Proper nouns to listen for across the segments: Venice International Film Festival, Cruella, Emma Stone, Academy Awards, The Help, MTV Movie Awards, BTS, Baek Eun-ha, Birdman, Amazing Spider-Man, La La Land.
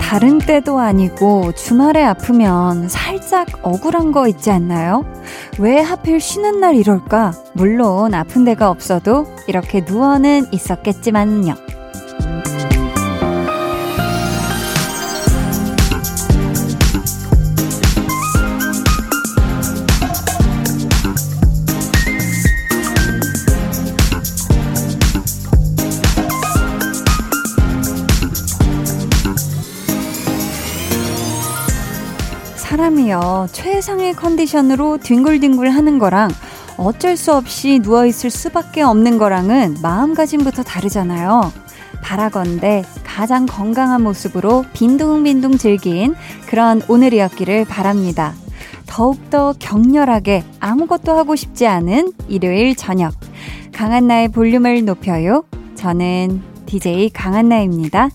다른 때도 아니고 주말에 아프면 살짝 억울한 거 있지 않나요? 왜 하필 쉬는 날 이럴까? 물론 아픈 데가 없어도 이렇게 누워는 있었겠지만요. 사람이요, 최상의 컨디션으로 뒹굴뒹굴 하는 거랑 어쩔 수 없이 누워있을 수밖에 없는 거랑은 마음가짐부터 다르잖아요. 바라건대 가장 건강한 모습으로 빈둥빈둥 즐긴 그런 오늘이었기를 바랍니다. 더욱더 격렬하게 아무것도 하고 싶지 않은 일요일 저녁, 강한나의 볼륨을 높여요. 저는 DJ 강한나입니다.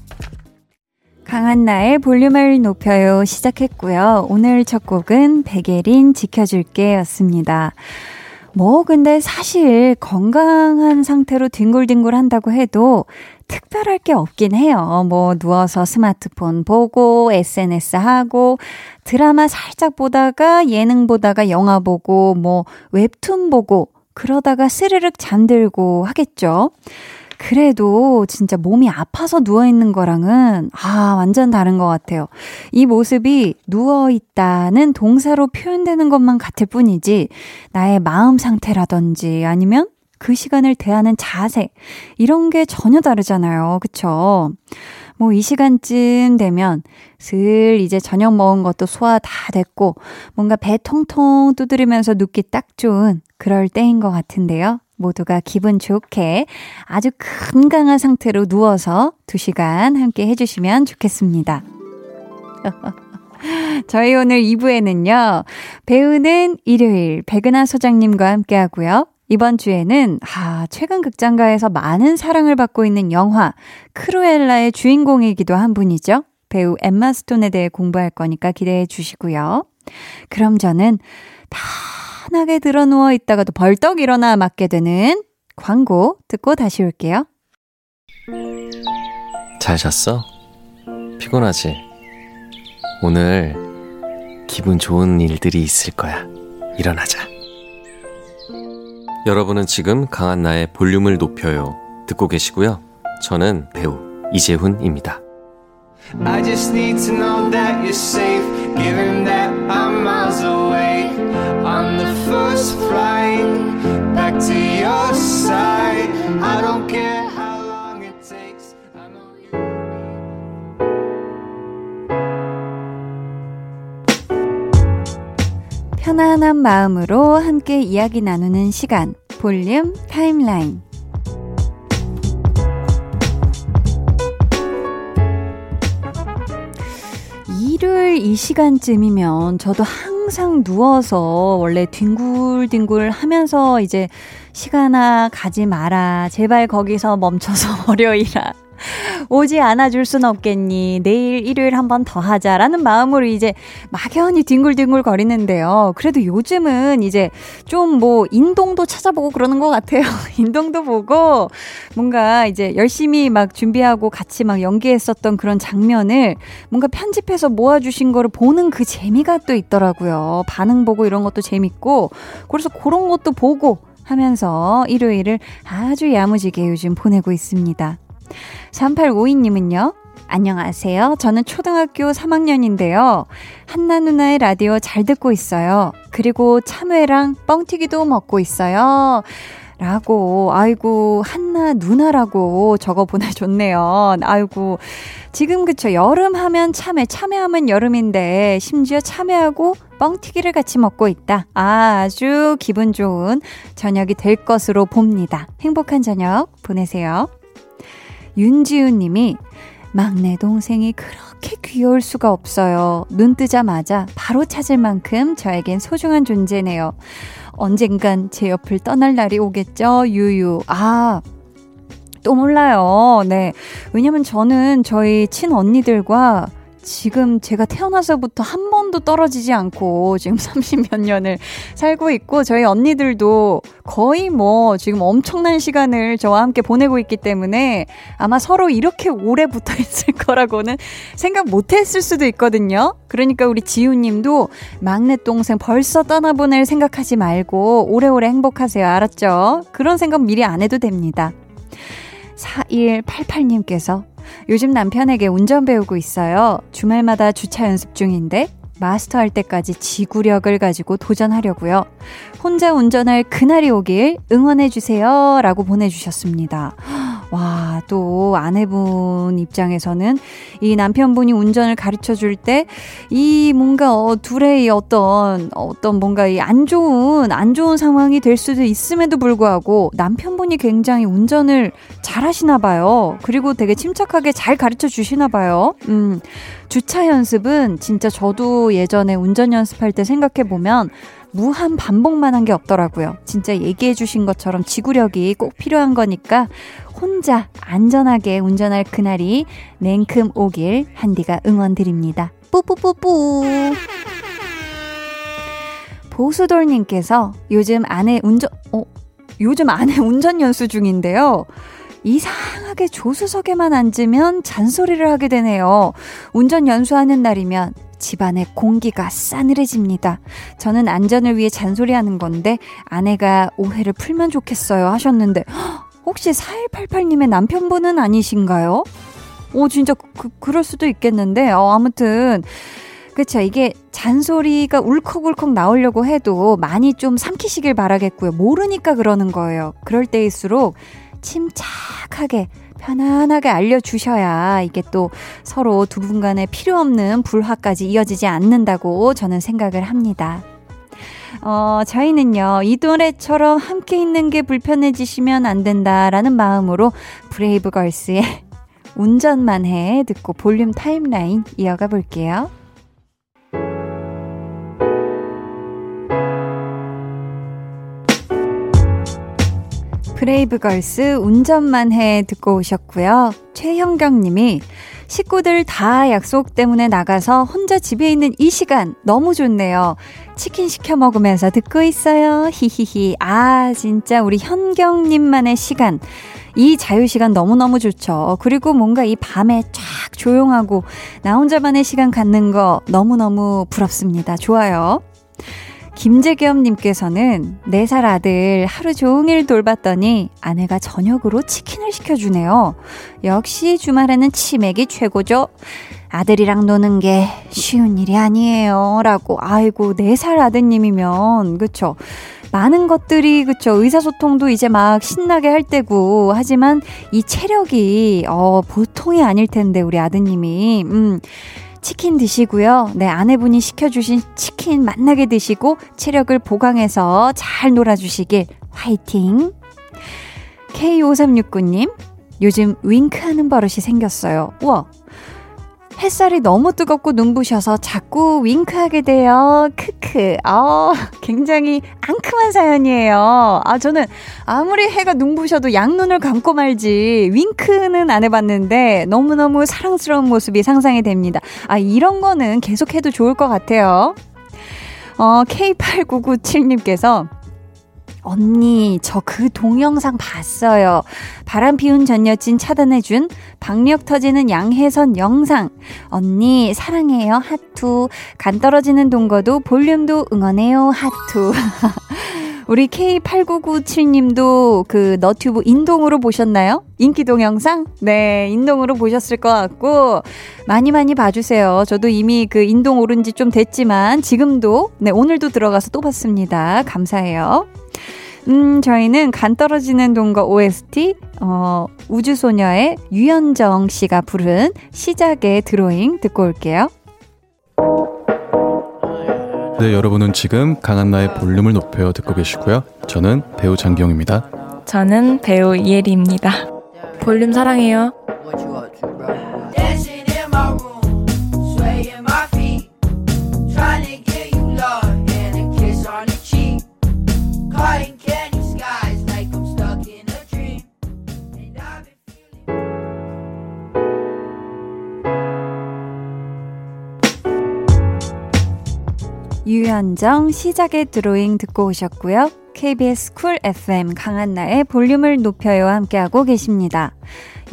강한나의 볼륨을 높여요 시작했고요. 오늘 첫 곡은 백예린 지켜줄게 였습니다. 근데 사실 건강한 상태로 뒹굴뒹굴 한다고 해도 특별할 게 없긴 해요. 누워서 스마트폰 보고 SNS 하고 드라마 살짝 보다가 예능 보다가 영화 보고 웹툰 보고 그러다가 스르륵 잠들고 하겠죠. 그래도 진짜 몸이 아파서 누워있는 거랑은 완전 다른 것 같아요. 이 모습이 누워있다는 동사로 표현되는 것만 같을 뿐이지 나의 마음 상태라든지 아니면 그 시간을 대하는 자세 이런 게 전혀 다르잖아요. 그쵸? 이 시간쯤 되면 슬 이제 저녁 먹은 것도 소화 다 됐고 뭔가 배 통통 두드리면서 눕기 딱 좋은 그럴 때인 것 같은데요. 모두가 기분 좋게 아주 건강한 상태로 누워서 2시간 함께 해주시면 좋겠습니다. 저희 오늘 2부에는요. 배우는 일요일 백은하 소장님과 함께 하고요. 이번 주에는 최근 극장가에서 많은 사랑을 받고 있는 영화 크루엘라의 주인공이기도 한 분이죠. 배우 엠마 스톤에 대해 공부할 거니까 기대해 주시고요. 그럼 저는 편하게 들어 누워 있다가도 벌떡 일어나 맞게 되는 광고 듣고 다시 올게요. 잘 잤어? 피곤하지? 오늘 기분 좋은 일들이 있을 거야. 일어나자. 여러분은 지금 강한나의 볼륨을 높여요 듣고 계시고요. 저는 배우 이재훈입니다. I just need to know that you're safe, given that I'm miles away. On the first flight, back to your side. I don't care how long it takes. I know you. 편안한 마음으로 함께 이야기 나누는 시간, 볼륨 타임라인. 일요일 이 시간쯤이면 저도 항상 누워서 원래 뒹굴뒹굴 하면서 이제 시간아 가지 마라 제발 거기서 멈춰서 월요일아 오지 않아줄 순 없겠니 내일 일요일 한 번 더 하자라는 마음으로 이제 막연히 뒹굴뒹굴 거리는데요. 그래도 요즘은 이제 좀 인동도 찾아보고 그러는 것 같아요. 인동도 보고 뭔가 이제 열심히 막 준비하고 같이 막 연기했었던 그런 장면을 뭔가 편집해서 모아주신 거를 보는 그 재미가 또 있더라고요. 반응 보고 이런 것도 재밌고 그래서 그런 것도 보고 하면서 일요일을 아주 야무지게 요즘 보내고 있습니다. 3852님은요. 안녕하세요. 저는 초등학교 3학년인데요. 한나 누나의 라디오 잘 듣고 있어요. 그리고 참외랑 뻥튀기도 먹고 있어요. 라고 아이고 한나 누나라고 적어 보내줬네요. 아이고 지금 그쵸 여름 하면 참외하면 여름인데 심지어 참외하고 뻥튀기를 같이 먹고 있다. 아주 기분 좋은 저녁이 될 것으로 봅니다. 행복한 저녁 보내세요. 윤지우 님이 막내 동생이 그렇게 귀여울 수가 없어요. 눈 뜨자마자 바로 찾을 만큼 저에겐 소중한 존재네요. 언젠간 제 옆을 떠날 날이 오겠죠. 유유. 또 몰라요. 네. 왜냐면 저는 저희 친언니들과 지금 제가 태어나서부터 한 번도 떨어지지 않고 지금 30몇 년을 살고 있고 저희 언니들도 거의 뭐 지금 엄청난 시간을 저와 함께 보내고 있기 때문에 아마 서로 이렇게 오래 붙어있을 거라고는 생각 못했을 수도 있거든요. 그러니까 우리 지우님도 막내 동생 벌써 떠나보낼 생각하지 말고 오래오래 행복하세요. 알았죠? 그런 생각 미리 안 해도 됩니다. 4188님께서 요즘 남편에게 운전 배우고 있어요. 주말마다 주차 연습 중인데 마스터할 때까지 지구력을 가지고 도전하려고요. 혼자 운전할 그날이 오길 응원해주세요. 라고 보내주셨습니다. 와, 또 아내분 입장에서는 이 남편분이 운전을 가르쳐줄 때 이 뭔가 둘의 어떤 뭔가 이 안 좋은 상황이 될 수도 있음에도 불구하고 남편분이 굉장히 운전을 잘하시나 봐요. 그리고 되게 침착하게 잘 가르쳐 주시나 봐요. 주차 연습은 진짜 저도 예전에 운전 연습할 때 생각해보면 무한 반복만 한 게 없더라고요. 진짜 얘기해 주신 것처럼 지구력이 꼭 필요한 거니까 혼자 안전하게 운전할 그날이 냉큼 오길 한디가 응원드립니다. 뿌뿌뿌뿌. 보수돌님께서 요즘 아내 운전 연수 중인데요. 이상하게 조수석에만 앉으면 잔소리를 하게 되네요. 운전 연수하는 날이면 집안의 공기가 싸늘해집니다. 저는 안전을 위해 잔소리하는 건데 아내가 오해를 풀면 좋겠어요 하셨는데 혹시 4188님의 남편분은 아니신가요? 오 진짜 그럴 수도 있겠는데 아무튼 그렇죠. 이게 잔소리가 울컥울컥 나오려고 해도 많이 좀 삼키시길 바라겠고요. 모르니까 그러는 거예요. 그럴 때일수록 침착하게 편안하게 알려주셔야 이게 또 서로 두 분 간에 필요 없는 불화까지 이어지지 않는다고 저는 생각을 합니다. 저희는요, 이 노래처럼 함께 있는 게 불편해지시면 안 된다라는 마음으로 브레이브걸스의 운전만 해 듣고 볼륨 타임라인 이어가 볼게요. 브레이브걸스 운전만 해 듣고 오셨고요. 최형경님이 식구들 다 약속 때문에 나가서 혼자 집에 있는 이 시간 너무 좋네요. 치킨 시켜 먹으면서 듣고 있어요. 히히히. 아 진짜 우리 현경님만의 시간. 이 자유시간 너무너무 좋죠. 그리고 뭔가 이 밤에 쫙 조용하고 나 혼자만의 시간 갖는 거 너무너무 부럽습니다. 좋아요. 김재겸님께서는 4살 아들 하루 종일 돌봤더니 아내가 저녁으로 치킨을 시켜주네요. 역시 주말에는 치맥이 최고죠. 아들이랑 노는 게 쉬운 일이 아니에요. 라고. 아이고 4살 아드님이면 그쵸. 많은 것들이 그쵸. 의사소통도 이제 막 신나게 할 때고 하지만 이 체력이 보통이 아닐 텐데 우리 아드님이. 치킨 드시고요. 네, 아내분이 시켜주신 치킨 맛나게 드시고 체력을 보강해서 잘 놀아주시길 화이팅. K5369님, 요즘 윙크하는 버릇이 생겼어요. 우와, 햇살이 너무 뜨겁고 눈부셔서 자꾸 윙크하게 돼요. 크크. 굉장히 앙큼한 사연이에요. 저는 아무리 해가 눈부셔도 양눈을 감고 말지 윙크는 안 해봤는데 너무너무 사랑스러운 모습이 상상이 됩니다. 이런 거는 계속해도 좋을 것 같아요. K8997님께서 언니 저 그 동영상 봤어요. 바람 피운 전 여친 차단해준 박력 터지는 양해선 영상. 언니 사랑해요 하트. 간 떨어지는 동거도 볼륨도 응원해요 하트. 우리 K8997님도 그 너튜브 인동으로 보셨나요? 인기 동영상? 네, 인동으로 보셨을 것 같고 많이 많이 봐주세요. 저도 이미 그 인동 오른 지 좀 됐지만 지금도 네 오늘도 들어가서 또 봤습니다. 감사해요. 저희는 간 떨어지는 동거 OST 우주소녀의 유현정 씨가 부른 시작의 드로잉 듣고 올게요. 네, 여러분은 지금 강한나의 볼륨을 높여 듣고 계시고요. 저는 배우 장기영입니다. 저는 배우 이혜리입니다. 볼륨 사랑해요. 유현정 시작의 드로잉 듣고 오셨고요. KBS 쿨 FM 강한나의 볼륨을 높여요 함께하고 계십니다.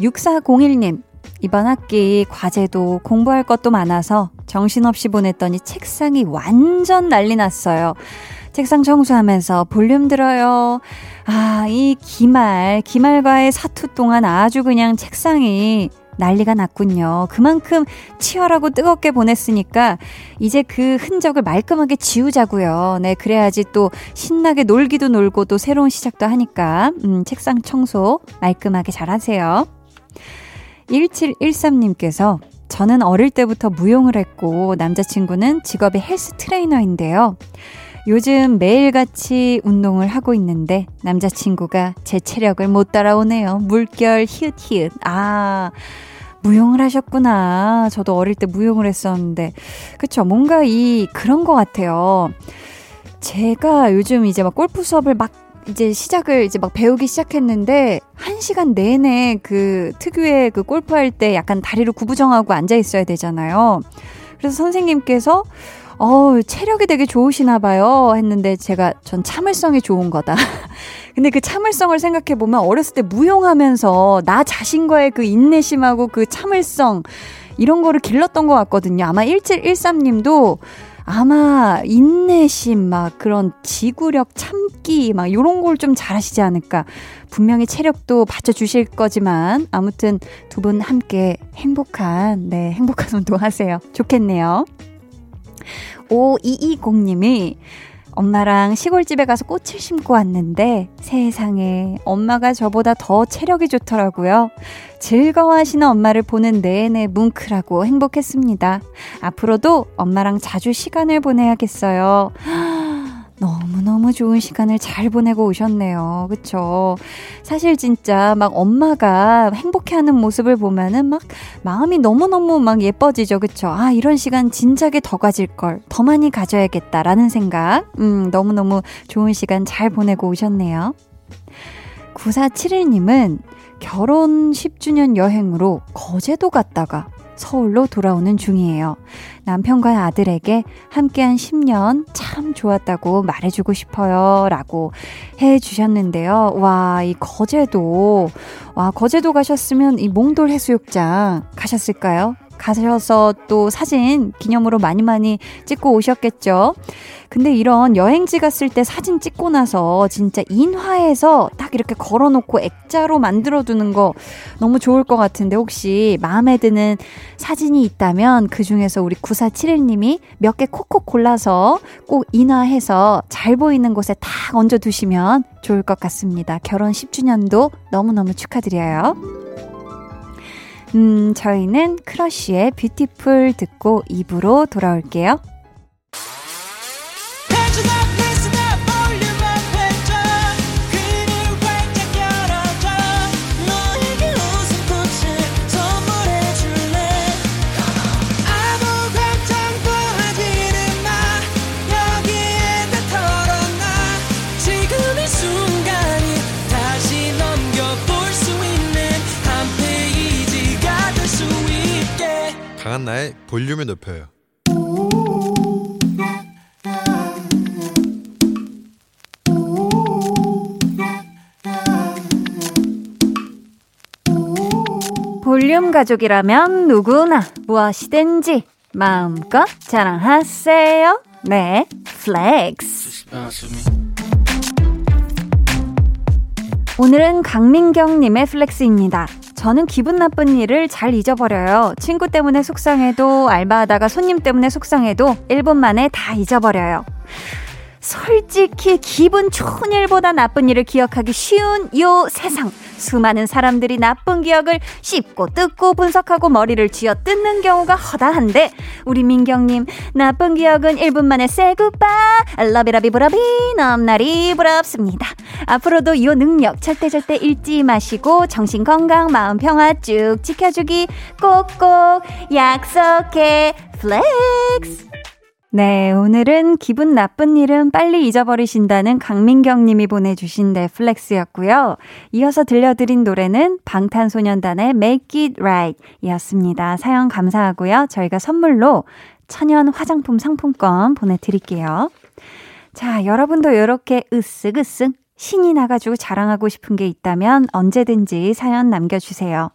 6401님, 이번 학기 과제도 공부할 것도 많아서 정신없이 보냈더니 책상이 완전 난리 났어요. 책상 청소하면서 볼륨 들어요. 아, 이 기말과의 사투 동안 아주 그냥 책상이 난리가 났군요. 그만큼 치열하고 뜨겁게 보냈으니까 이제 그 흔적을 말끔하게 지우자고요. 네, 그래야지 또 신나게 놀기도 놀고 또 새로운 시작도 하니까 책상 청소 말끔하게 잘하세요. 1713님께서 저는 어릴 때부터 무용을 했고 남자친구는 직업이 헬스 트레이너인데요. 요즘 매일같이 운동을 하고 있는데 남자친구가 제 체력을 못 따라오네요. 물결 히읗히읗. 아, 무용을 하셨구나. 저도 어릴 때 무용을 했었는데 그쵸, 뭔가 그런 것 같아요. 제가 요즘 이제 막 골프 수업을 막 이제 시작을 이제 막 배우기 시작했는데 1시간 내내 그 특유의 그 골프할 때 약간 다리를 구부정하고 앉아 있어야 되잖아요. 그래서 선생님께서 체력이 되게 좋으시나 봐요 했는데 전 참을성이 좋은 거다. 근데 그 참을성을 생각해보면 어렸을 때 무용하면서 나 자신과의 그 인내심하고 그 참을성 이런 거를 길렀던 것 같거든요. 아마 1713님도 아마 인내심 막 그런 지구력 참기 막 이런 걸 좀 잘하시지 않을까. 분명히 체력도 받쳐주실 거지만 아무튼 두 분 함께 행복한 운동하세요. 좋겠네요. 5220님이 엄마랑 시골집에 가서 꽃을 심고 왔는데 세상에 엄마가 저보다 더 체력이 좋더라고요. 즐거워하시는 엄마를 보는 내내 뭉클하고 행복했습니다. 앞으로도 엄마랑 자주 시간을 보내야겠어요. 너무너무 좋은 시간을 잘 보내고 오셨네요. 그쵸? 사실 진짜 막 엄마가 행복해하는 모습을 보면은 막 마음이 너무너무 막 예뻐지죠. 그쵸? 아, 이런 시간 진작에 더 가질걸. 더 많이 가져야겠다라는 생각. 너무너무 좋은 시간 잘 보내고 오셨네요. 9471님은 결혼 10주년 여행으로 거제도 갔다가 서울로 돌아오는 중이에요. 남편과 아들에게 함께한 10년 참 좋았다고 말해주고 싶어요 라고 해주셨는데요. 와, 이 거제도. 와, 거제도 가셨으면 이 몽돌 해수욕장 가셨을까요? 가셔서 또 사진 기념으로 많이 찍고 오셨겠죠. 근데 이런 여행지 갔을 때 사진 찍고 나서 진짜 인화해서 딱 이렇게 걸어놓고 액자로 만들어두는 거 너무 좋을 것 같은데 혹시 마음에 드는 사진이 있다면 그중에서 우리 9471님이 몇 개 콕콕 골라서 꼭 인화해서 잘 보이는 곳에 딱 얹어두시면 좋을 것 같습니다. 결혼 10주년도 너무너무 축하드려요. 저희는 크러쉬의 뷰티풀 듣고 2부로 돌아올게요. 나의 볼륨을 높여요. 볼륨 가족이라면 누구나 무엇이든지 마음껏 자랑하세요. 네, 플렉스. 오늘은 강민경님의 플렉스입니다. 저는 기분 나쁜 일을 잘 잊어버려요. 친구 때문에 속상해도 알바하다가 손님 때문에 속상해도 1분 만에 다 잊어버려요. 솔직히 기분 좋은 일보다 나쁜 일을 기억하기 쉬운 요 세상. 수많은 사람들이 나쁜 기억을 씹고 뜯고 분석하고 머리를 쥐어뜯는 경우가 허다한데 우리 민경님, 나쁜 기억은 1분 만에 say goodbye. 러비러비브러비 넘나리 부럽습니다. 앞으로도 요 능력 절대 잃지 마시고 정신 건강 마음 평화 쭉 지켜주기 꼭꼭 약속해. 플렉스. 네, 오늘은 기분 나쁜 일은 빨리 잊어버리신다는 강민경 님이 보내주신 넷플릭스였고요. 이어서 들려드린 노래는 방탄소년단의 Make It Right 이었습니다. 사연 감사하고요. 저희가 선물로 천연 화장품 상품권 보내드릴게요. 자, 여러분도 이렇게 으쓱으쓱 신이 나가지고 자랑하고 싶은 게 있다면 언제든지 사연 남겨주세요.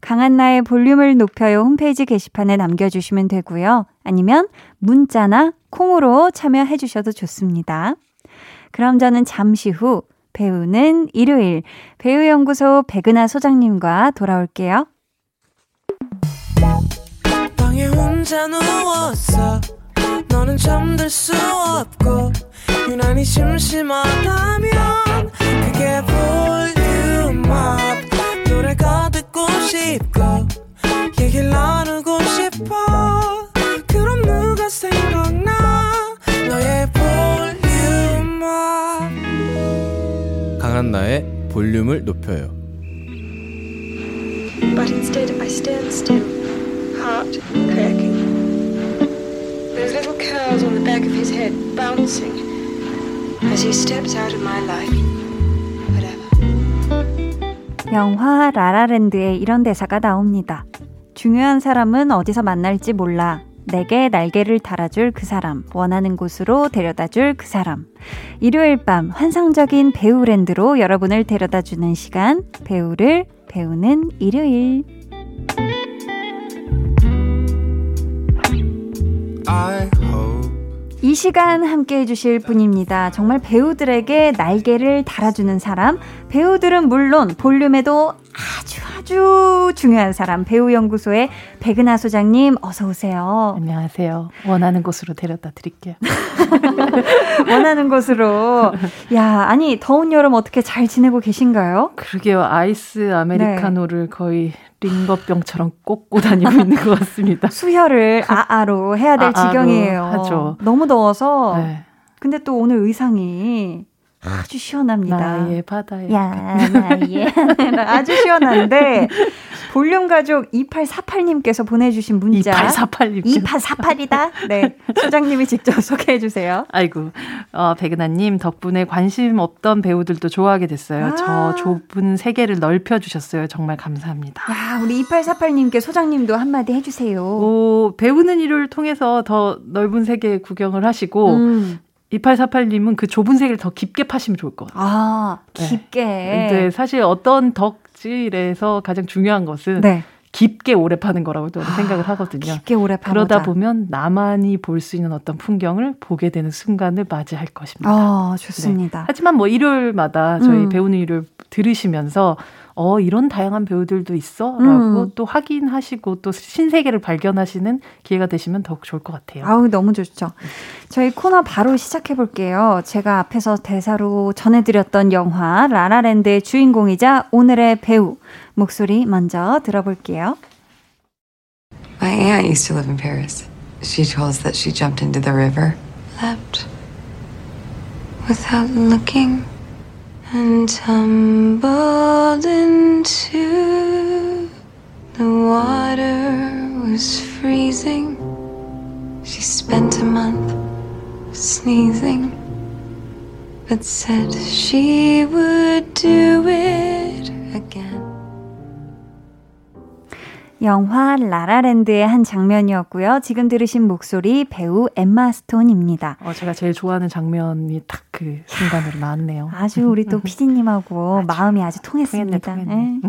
강한나의 볼륨을 높여요 홈페이지 게시판에 남겨주시면 되고요. 아니면 문자나 콩으로 참여해 주셔도 좋습니다. 그럼 저는 잠시 후 배우는 일요일 배우연구소 백은하 소장님과 돌아올게요. 방에 혼자 누웠어 너는 잠들 수 없고 유난히 심심하다면 그게 볼륨업 노래가 듣고 싶고 얘기를 나누고 싶어 그럼 누가 생각나 너의 볼륨업 강한나의 볼륨을 높여요. But instead I stand still, heart cracking. Those little curls on the back of his head bouncing as he steps out of my life. 영화 라라랜드에 이런 대사가 나옵니다. 중요한 사람은 어디서 만날지 몰라. 내게 날개를 달아줄 그 사람, 원하는 곳으로 데려다줄 그 사람. 일요일 밤 환상적인 배우랜드로 여러분을 데려다주는 시간, 배우를 배우는 일요일. 이 시간 함께해 주실 분입니다. 정말 배우들에게 날개를 달아주는 사람, 배우들은 물론 볼륨에도 아주 중요한 사람, 배우연구소의 백은하 소장님 어서 오세요. 안녕하세요. 원하는 곳으로 데려다 드릴게요. 원하는 곳으로. 야, 아니 더운 여름 어떻게 잘 지내고 계신가요? 그러게요. 아이스 아메리카노를 네. 거의 링거병처럼 꽂고 다니고 있는 것 같습니다. 수혈을 아아로 해야 될 지경이에요. 하죠. 너무 더워서. 네. 근데 또 오늘 의상이 아주 시원합니다. 나의 바다에. 야, 나의. 아주 시원한데, 볼륨가족 2848님께서 보내주신 문자. 2848님께서. 2848이다? 네. 소장님이 직접 소개해주세요. 아이고, 백은하님 덕분에 관심 없던 배우들도 좋아하게 됐어요. 아. 저 좁은 세계를 넓혀주셨어요. 정말 감사합니다. 야, 우리 2848님께 소장님도 한마디 해주세요. 오, 배우는 일을 통해서 더 넓은 세계 구경을 하시고, 2848님은 그 좁은 세계를 더 깊게 파시면 좋을 것 같아요. 아, 깊게. 네. 근데 사실 어떤 덕질에서 가장 중요한 것은 네. 깊게 오래 파는 거라고 저는 생각을 하거든요. 깊게 오래 파는 그러다 보면 나만이 볼 수 있는 어떤 풍경을 보게 되는 순간을 맞이할 것입니다. 아, 좋습니다. 네. 하지만 뭐 일요일마다 저희 배우는 일을 들으시면서 이런 다양한 배우들도 있어? 라고 또 확인하시고 또 신세계를 발견하시는 기회가 되시면 더욱 좋을 것 같아요. 아우, 너무 좋죠. 저희 코너 바로 시작해볼게요. 제가 앞에서 대사로 전해드렸던 영화 라라랜드의 주인공이자 오늘의 배우 목소리 먼저 들어볼게요. My aunt used to live in Paris. She told us that she jumped into the river, leapt without looking. And tumbled into the water was freezing. She spent a month sneezing, but said she would do it again. 영화 라라랜드의 한 장면이었고요. 지금 들으신 목소리 배우 엠마 스톤입니다. 제가 제일 좋아하는 장면이 딱 그 순간으로 나왔네요. 아주 우리 또 PD님하고 마음이 아주 통했습니다. 통했네.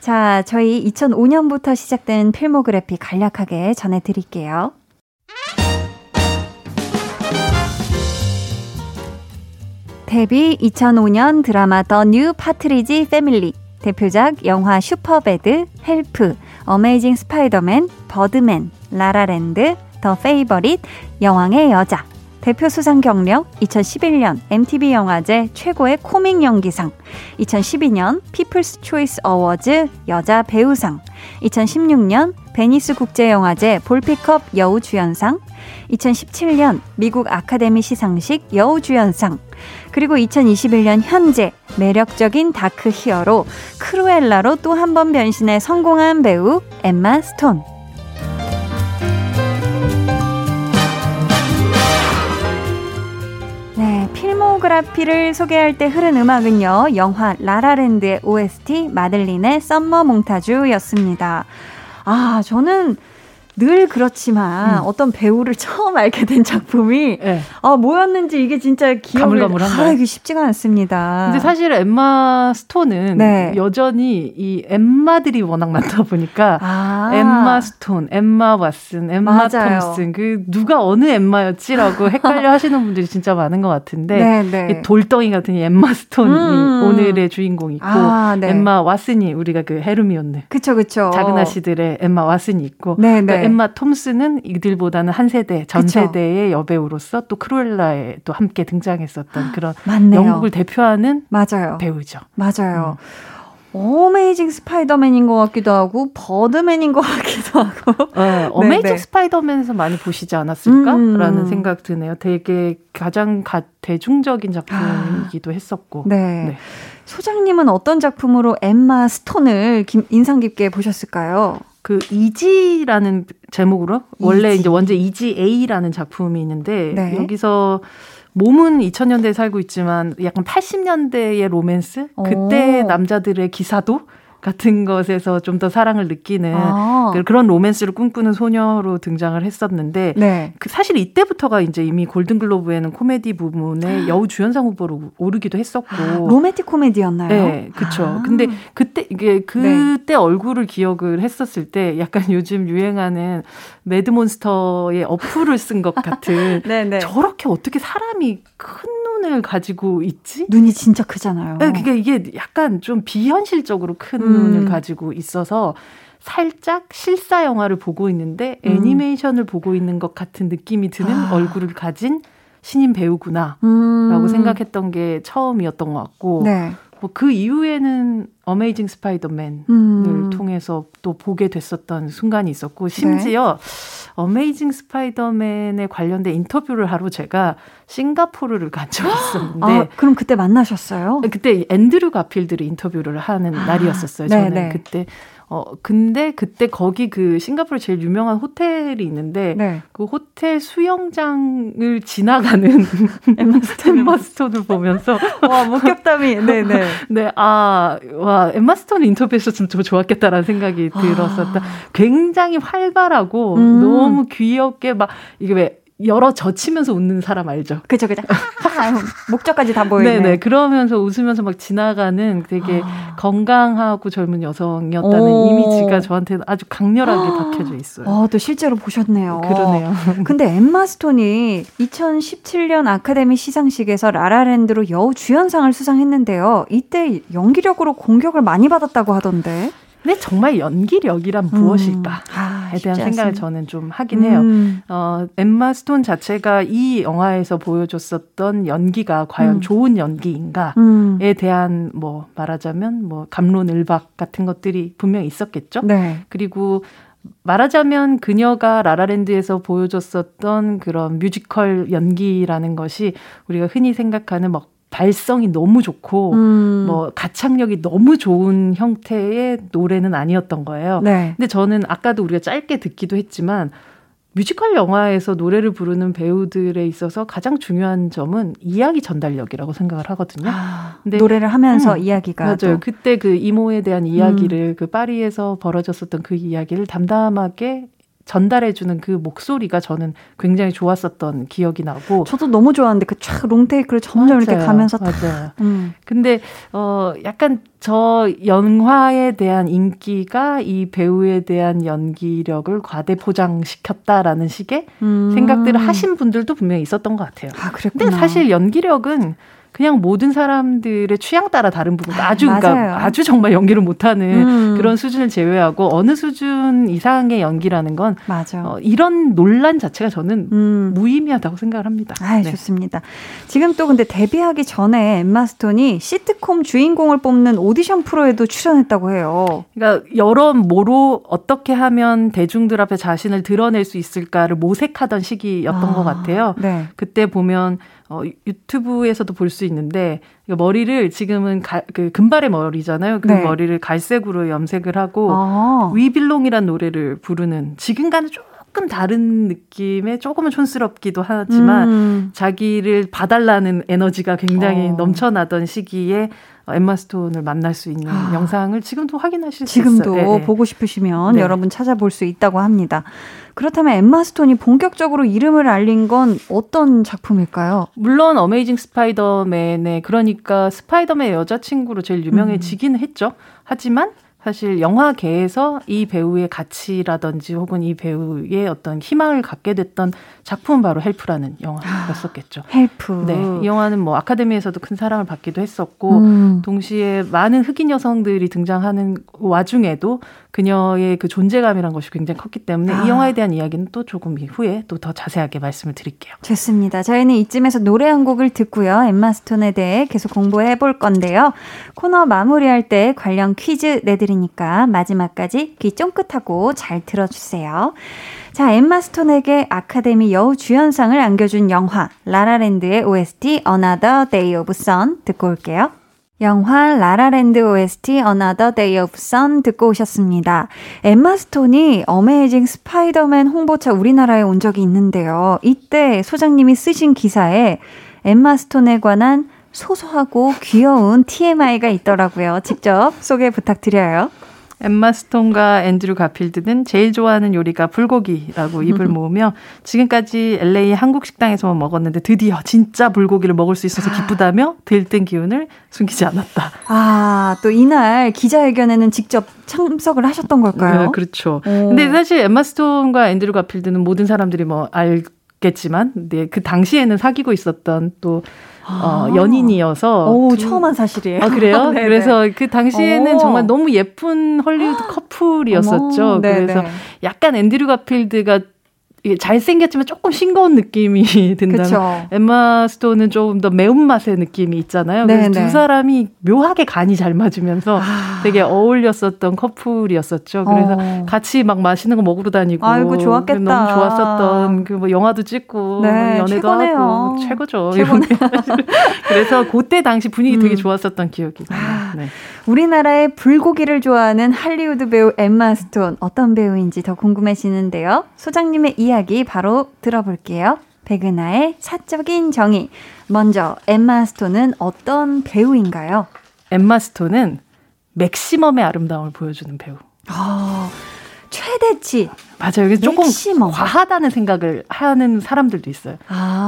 자, 저희 2005년부터 시작된 필모그래피 간략하게 전해드릴게요. 데뷔 2005년 드라마 더 뉴 파트리지 패밀리 대표작 영화 슈퍼배드, 헬프, 어메이징 스파이더맨, 버드맨, 라라랜드, 더 페이버릿, 여왕의 여자, 대표 수상 경력 2011년 MTV 영화제 최고의 코믹 연기상, 2012년 피플스 초이스 어워즈 여자 배우상, 2016년 베니스 국제영화제 볼피컵 여우주연상, 2017년 미국 아카데미 시상식 여우주연상, 그리고 2021년 현재 매력적인 다크 히어로 크루엘라로 또 한 번 변신해 성공한 배우 엠마 스톤. 필모그래피를 소개할 때 흐른 음악은요, 영화 라라랜드의 OST 마들린의 썸머 몽타주였습니다. 아, 저는 늘 그렇지만 어떤 배우를 처음 알게 된 작품이 네. 아, 뭐였는지 이게 진짜 기억을 하기 쉽지가 않습니다. 근데 사실 엠마 스톤은 네. 여전히 이 엠마들이 워낙 많다 보니까 아. 엠마 스톤, 엠마 왓슨, 엠마 톰슨 그 누가 어느 엠마였지라고 헷갈려 하시는 분들이 진짜 많은 것 같은데 네, 네. 돌덩이 같은 이 엠마 스톤이 오늘의 주인공이고 아, 네. 엠마 왓슨이 우리가 그 헤르미온느 그쵸 그쵸 작은 아씨들의 엠마 왓슨이 있고 네, 네. 엠마 톰슨은 이들보다는 한 세대, 전 그쵸. 세대의 여배우로서 또 크루엘라에 또 함께 등장했었던 그런 맞네요. 영국을 대표하는 맞아요. 배우죠. 맞아요. 어메이징 스파이더맨인 것 같기도 하고 버드맨인 것 같기도 하고 네, 어메이징 스파이더맨에서 많이 보시지 않았을까라는 생각 드네요. 되게 가장 대중적인 작품이기도 했었고 네. 네. 소장님은 어떤 작품으로 엠마 스톤을 인상 깊게 보셨을까요? 그 이지라는 제목으로 이지. 원래 이제 원제 이지 A라는 작품이 있는데 네. 여기서 몸은 2000년대에 살고 있지만 약간 80년대의 로맨스 오. 그때 남자들의 기사도 같은 것에서 좀 더 사랑을 느끼는 아. 그런 로맨스를 꿈꾸는 소녀로 등장을 했었는데 네. 그 사실 이때부터가 이제 이미 골든글로브에는 코미디 부문에 여우 주연상 후보로 오르기도 했었고 로맨틱 코미디였나요? 네, 그렇죠. 아. 근데 그때 이게 그때 네. 얼굴을 기억을 했었을 때 약간 요즘 유행하는 매드몬스터의 어플을 쓴 것 같은 저렇게 어떻게 사람이 큰 눈을 가지고 있지? 눈이 진짜 크잖아요. 네, 그러니까 이게 약간 좀 비현실적으로 큰 눈을 가지고 있어서 살짝 실사 영화를 보고 있는데 애니메이션을 보고 있는 것 같은 느낌이 드는 아. 얼굴을 가진 신인 배우구나 라고 생각했던 게 처음이었던 것 같고 네. 뭐 그 이후에는 어메이징 스파이더맨을 통해서 또 보게 됐었던 순간이 있었고 심지어 네. 어메이징 스파이더맨에 관련된 인터뷰를 하러 제가 싱가포르를 간 적이 있었는데 아, 그럼 그때 만나셨어요? 그때 앤드류 가필드를 인터뷰를 하는 아, 날이었었어요. 저는 네네. 그때 근데 그때 거기 그 싱가포르 제일 유명한 호텔이 있는데 네. 그 호텔 수영장을 지나가는 엠마 스톤을 보면서 와 목격담이 네네 네 아 와 엠마 스톤 인터뷰에서 좀 좋았겠다라는 생각이 들었었다. 굉장히 활발하고 너무 귀엽게 막 이게 왜 열어 젖히면서 웃는 사람 알죠? 그죠, 그죠. 목젖까지 다 보이네. 네네. 그러면서 웃으면서 막 지나가는 되게 건강하고 젊은 여성이었다는 이미지가 저한테는 아주 강렬하게 박혀져 있어요. 또 실제로 보셨네요. 그러네요. 근데 엠마 스톤이 2017년 아카데미 시상식에서 라라랜드로 여우 주연상을 수상했는데요. 이때 연기력으로 공격을 많이 받았다고 하던데. 근데 정말 연기력이란 무엇일까에 대한 생각을 저는 좀 하긴 해요. 엠마 스톤 자체가 이 영화에서 보여줬었던 연기가 과연 좋은 연기인가에 대한 뭐 말하자면 뭐 갑론을박 같은 것들이 분명히 있었겠죠. 네. 그리고 말하자면 그녀가 라라랜드에서 보여줬었던 그런 뮤지컬 연기라는 것이 우리가 흔히 생각하는 막 발성이 너무 좋고 뭐 가창력이 너무 좋은 형태의 노래는 아니었던 거예요. 네. 근데 저는 아까도 우리가 짧게 듣기도 했지만 뮤지컬 영화에서 노래를 부르는 배우들에 있어서 가장 중요한 점은 이야기 전달력이라고 생각을 하거든요. 근데 노래를 하면서 이야기가 맞아요. 그때 그 이모에 대한 이야기를 그 파리에서 벌어졌었던 그 이야기를 담담하게 전달해주는 그 목소리가 저는 굉장히 좋았었던 기억이 나고 저도 너무 좋았는데 그 촥 롱테이크를 점점 맞아요. 이렇게 가면서 맞아요. 근데 약간 저 영화에 대한 인기가 이 배우에 대한 연기력을 과대포장시켰다라는 식의 생각들을 하신 분들도 분명히 있었던 것 같아요. 아, 그랬구나. 근데 사실 연기력은 그냥 모든 사람들의 취향 따라 다른 부분 아주 정말 연기를 못하는 그런 수준을 제외하고 어느 수준 이상의 연기라는 건 이런 논란 자체가 저는 무의미하다고 생각을 합니다. 아, 네. 좋습니다. 지금 또 근데 데뷔하기 전에 엠마 스톤이 시트콤 주인공을 뽑는 오디션 프로에도 출연했다고 해요. 그러니까 여러모로 어떻게 하면 대중들 앞에 자신을 드러낼 수 있을까를 모색하던 시기였던 것 같아요. 네. 그때 보면 유튜브에서도 볼 수 있는데 머리를 지금은 그 금발의 머리잖아요. 그 네. 머리를 갈색으로 염색을 하고 We Belong이란 노래를 부르는 지금과는 좀 조금 다른 느낌에 조금은 촌스럽기도 하지만 자기를 봐달라는 에너지가 굉장히 넘쳐나던 시기에 엠마 스톤을 만날 수 있는 영상을 지금도 확인하실 수 있어요. 지금도 네, 네. 보고 싶으시면 네. 여러분 찾아볼 수 있다고 합니다. 그렇다면 엠마 스톤이 본격적으로 이름을 알린 건 어떤 작품일까요? 물론 어메이징 스파이더맨의 그러니까 스파이더맨의 여자친구로 제일 유명해지긴 했죠. 하지만 사실 영화계에서 이 배우의 가치라든지 혹은 이 배우의 어떤 희망을 갖게 됐던 작품은 바로 헬프라는 영화였었겠죠. 헬프. 네, 이 영화는 뭐 아카데미에서도 큰 사랑을 받기도 했었고 동시에 많은 흑인 여성들이 등장하는 와중에도 그녀의 그 존재감이란 것이 굉장히 컸기 때문에 이 영화에 대한 이야기는 또 조금 이후에 또 더 자세하게 말씀을 드릴게요. 좋습니다. 저희는 이쯤에서 노래 한 곡을 듣고요. 엠마 스톤에 대해 계속 공부해 볼 건데요. 코너 마무리할 때 관련 퀴즈 내드릴게요. 니까 마지막까지 귀 쫑긋하고 잘 들어주세요. 자, 엠마 스톤에게 아카데미 여우 주연상을 안겨준 영화 라라랜드의 OST Another Day of Sun 듣고 올게요. 영화 라라랜드 OST Another Day of Sun 듣고 오셨습니다. 엠마 스톤이 어메이징 스파이더맨 홍보차 우리나라에 온 적이 있는데요. 이때 소장님이 쓰신 기사에 엠마 스톤에 관한 소소하고 귀여운 TMI가 있더라고요. 직접 소개 부탁드려요. 엠마 스톤과 앤드류 가필드는 제일 좋아하는 요리가 불고기라고 입을 모으며 지금까지 LA 한국 식당에서만 먹었는데 드디어 진짜 불고기를 먹을 수 있어서 기쁘다며 들뜬 기운을 숨기지 않았다. 아, 또 이날 기자회견에는 직접 참석을 하셨던 걸까요? 네, 그렇죠. 근데 사실 엠마 스톤과 앤드류 가필드는 모든 사람들이 뭐 알겠지만 네, 그 당시에는 사귀고 있었던 또 연인이어서 오, 처음 한 사실이에요. 아, 그래요? 그래서 그 당시에는 정말 너무 예쁜 헐리우드 커플이었었죠. 그래서 약간 앤드류 가필드가 잘생겼지만 조금 싱거운 느낌이 든다면 엠마 스톤은 조금 더 매운맛의 느낌이 있잖아요. 그래서 두 사람이 묘하게 간이 잘 맞으면서 되게 어울렸었던 커플이었었죠. 그래서 같이 막 맛있는 거 먹으러 다니고 아이고 좋았겠다. 너무 좋았었던 그 뭐 영화도 찍고 네, 연애도 최고네요. 하고 최고죠. 그래서 그때 당시 분위기 되게 좋았었던 기억이 나요. 네. 우리나라의 불고기를 좋아하는 할리우드 배우 엠마 스톤 어떤 배우인지 더 궁금해지는데요. 소장님의 이야기 바로 들어볼게요. 백은하의 사적인 정의. 먼저 엠마 스톤은 어떤 배우인가요? 엠마 스톤은 맥시멈의 아름다움을 보여주는 배우. 최대치. 맞아요. 이게 조금 과하다는 생각을 하는 사람들도 있어요.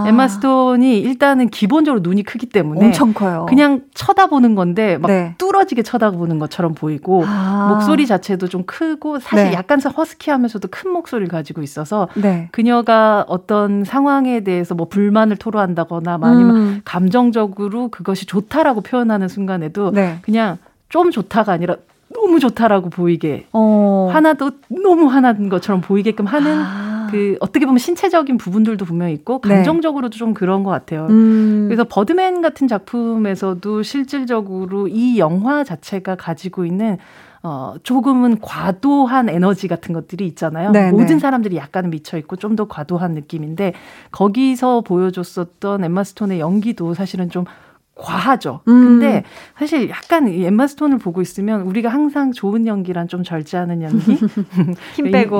엠마 스톤이 일단은 기본적으로 눈이 크기 때문에 엄청 커요. 그냥 쳐다보는 건데 막 뚫어지게 쳐다보는 것처럼 보이고 목소리 자체도 좀 크고 사실 약간 허스키하면서도 큰 목소리를 가지고 있어서 그녀가 어떤 상황에 대해서 뭐 불만을 토로한다거나 아니면 감정적으로 그것이 좋다라고 표현하는 순간에도 그냥 좀 좋다가 아니라 너무 좋다라고 보이게 화나도 너무 화난 것처럼 보이게끔 하는 그 어떻게 보면 신체적인 부분들도 분명히 있고 감정적으로도 좀 그런 것 같아요. 그래서 버드맨 같은 작품에서도 실질적으로 이 영화 자체가 가지고 있는 조금은 과도한 에너지 같은 것들이 있잖아요. 모든 사람들이 약간 미쳐있고 좀 더 과도한 느낌인데 거기서 보여줬었던 엠마 스톤의 연기도 사실은 좀 과하죠. 근데 사실 약간 엠마 스톤을 보고 있으면 우리가 항상 좋은 연기란 좀 절제하는 연기, 힘 빼는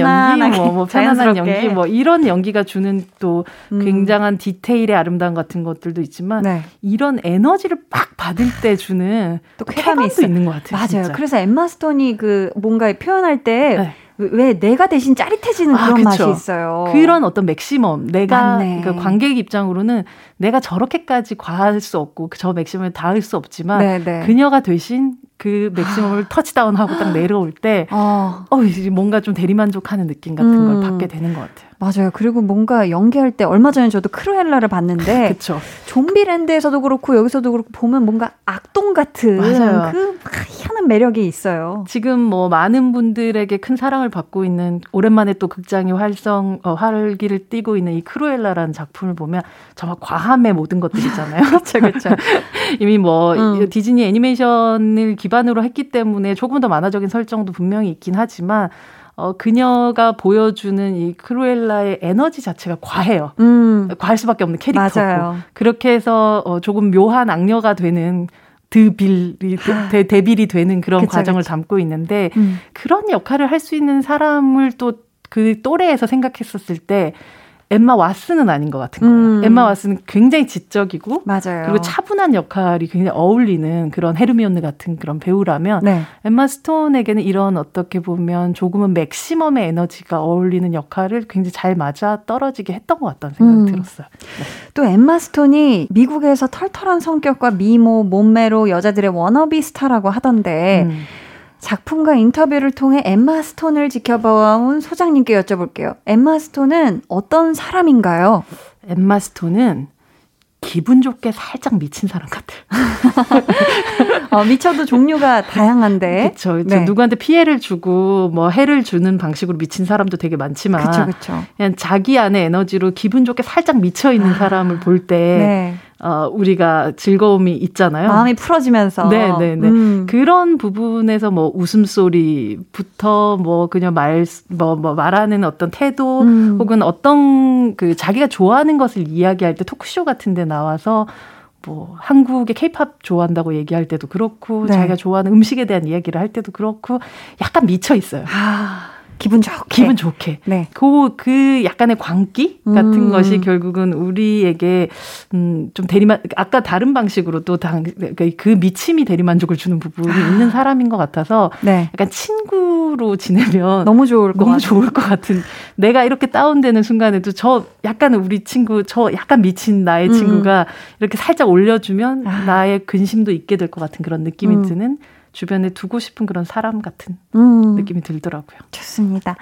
연기, 뭐 편안한 연기, 뭐 이런 연기가 주는 또 굉장한 디테일의 아름다움 같은 것들도 있지만 이런 에너지를 빡 받을 때 주는 또 쾌감이 있는 것 같아요. 맞아요. 진짜. 그래서 엠마 스톤이 그 뭔가 표현할 때. 왜 내가 대신 짜릿해지는 그런 맛이 있어요. 그런 어떤 맥시멈. 내가 그러니까 관객 입장으로는 내가 저렇게까지 과할 수 없고 저 맥시멈을 닿을 수 없지만 그녀가 대신 그 맥시멈을 터치다운하고 딱 내려올 때 뭔가 좀 대리만족하는 느낌 같은 걸 받게 되는 것 같아요. 맞아요. 그리고 뭔가 연기할 때 얼마 전에 저도 크루엘라를 봤는데 좀비랜드에서도 그렇고 여기서도 그렇고 보면 뭔가 악동 같은 그 희한한 매력이 있어요. 지금 뭐 많은 분들에게 큰 사랑을 받고 있는 오랜만에 또 극장이 활기를 띠고 있는 이 크루엘라라는 작품을 보면 정말 과함의 모든 것들이잖아요. 이미 뭐 디즈니 애니메이션을 기반으로 했기 때문에 조금 더 만화적인 설정도 분명히 있긴 하지만 그녀가 보여주는 이 크루엘라의 에너지 자체가 과해요. 과할 수밖에 없는 캐릭터고. 그렇게 해서 조금 묘한 악녀가 되는 데빌이 되는 그런 과정을 담고 있는데 그런 역할을 할 수 있는 사람을 또 그 또래에서 생각했었을 때 엠마 왓슨은 아닌 것 같은 거예요. 엠마 왓슨은 굉장히 지적이고 맞아요. 그리고 차분한 역할이 굉장히 어울리는 그런 헤르미온느 같은 그런 배우라면 네. 엠마 스톤에게는 이런 어떻게 보면 조금은 맥시멈의 에너지가 어울리는 역할을 굉장히 잘 맞아 떨어지게 했던 것 같다는 생각이 들었어요. 네. 또 엠마 스톤이 미국에서 털털한 성격과 미모, 몸매로 여자들의 워너비 스타라고 하던데 작품과 인터뷰를 통해 엠마 스톤을 지켜봐온 소장님께 여쭤볼게요. 엠마 스톤은 어떤 사람인가요? 엠마 스톤은 기분 좋게 살짝 미친 사람 같아요. 미쳐도 종류가 다양한데. 그렇죠. 네. 누구한테 피해를 주고 뭐 해를 주는 방식으로 미친 사람도 되게 많지만 그쵸, 그쵸. 그냥 자기 안의 에너지로 기분 좋게 살짝 미쳐있는 사람을 볼 때 네. 우리가 즐거움이 있잖아요. 마음이 풀어지면서. 네네네. 그런 부분에서 뭐 웃음소리부터 뭐 그냥 말하는 어떤 태도 혹은 어떤 그 자기가 좋아하는 것을 이야기할 때 토크쇼 같은 데 나와서 뭐 한국의 케이팝 좋아한다고 얘기할 때도 그렇고 네. 자기가 좋아하는 음식에 대한 이야기를 할 때도 그렇고 약간 미쳐 있어요. 아. 기분 좋게. 네. 그 약간의 광기 같은 것이 결국은 우리에게 좀 아까 다른 방식으로 또 그 미침이 대리만족을 주는 부분이 있는 사람인 것 같아서 네. 약간 친구로 지내면 너무 좋을 것 같은. 내가 이렇게 다운되는 순간에도 저 약간 우리 친구, 저 약간 미친 나의 친구가 이렇게 살짝 올려주면 나의 근심도 있게 될 것 같은 그런 느낌이 드는. 주변에 두고 싶은 그런 사람 같은 느낌이 들더라고요. 좋습니다.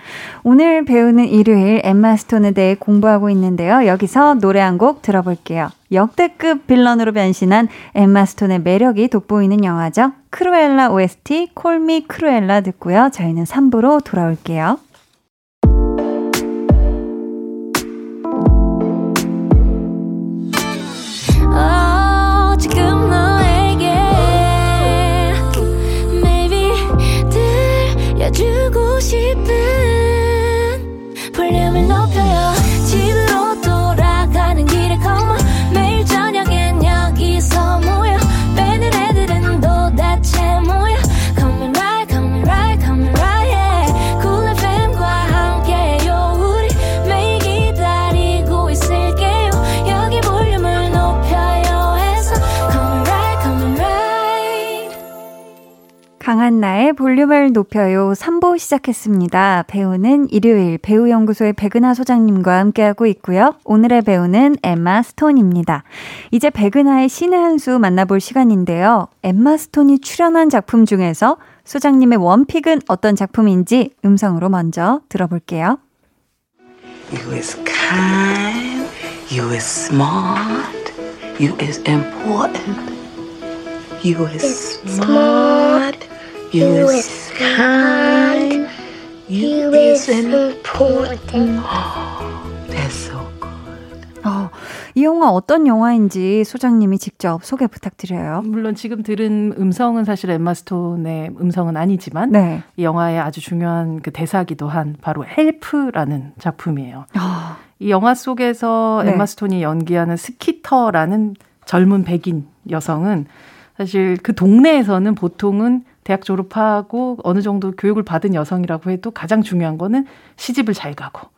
오늘 배우는 일요일 엠마 스톤에 대해 공부하고 있는데요. 여기서 노래 한 곡 들어볼게요. 역대급 빌런으로 변신한 엠마 스톤의 매력이 돋보이는 영화죠. 크루엘라 OST Call Me Cruella 듣고요. 저희는 3부로 돌아올게요. 주고 싶은 볼륨을 높여요. 집으로 돌아가는 길에 come on. 매일 저녁엔 여기서 모여 빼는 애들은 도대체 뭐야. Come right, come right, come right yeah. Cool FM과 함께요. 우리 매일 기다리고 있을게요. 여기 볼륨을 높여요 해서 come right, come right. 강한나의 볼륨을 높여요 3부 시작했습니다. 배우는 일요일 배우연구소의 백은하 소장님과 함께하고 있고요. 오늘의 배우는 엠마 스톤입니다. 이제 백은하의 신의 한 수 만나볼 시간인데요. 엠마 스톤이 출연한 작품 중에서 소장님의 원픽은 어떤 작품인지 음성으로 먼저 들어볼게요. You is kind, you is smart, you is important, you is smart. You is kind. You is important. That's so good. 이 영화 어떤 영화인지 소장님이 직접 소개 부탁드려요. 물론 지금 들은 음성은 사실 엠마 스톤의 음성은 아니지만 네. 이 영화의 아주 중요한 그 대사이기도 한 바로 헬프라는 작품이에요. 이 영화 속에서 네. 엠마 스톤이 연기하는 스키터라는 젊은 백인 여성은 사실 그 동네에서는 보통은 대학 졸업하고 어느 정도 교육을 받은 여성이라고 해도 가장 중요한 거는 시집을 잘 가고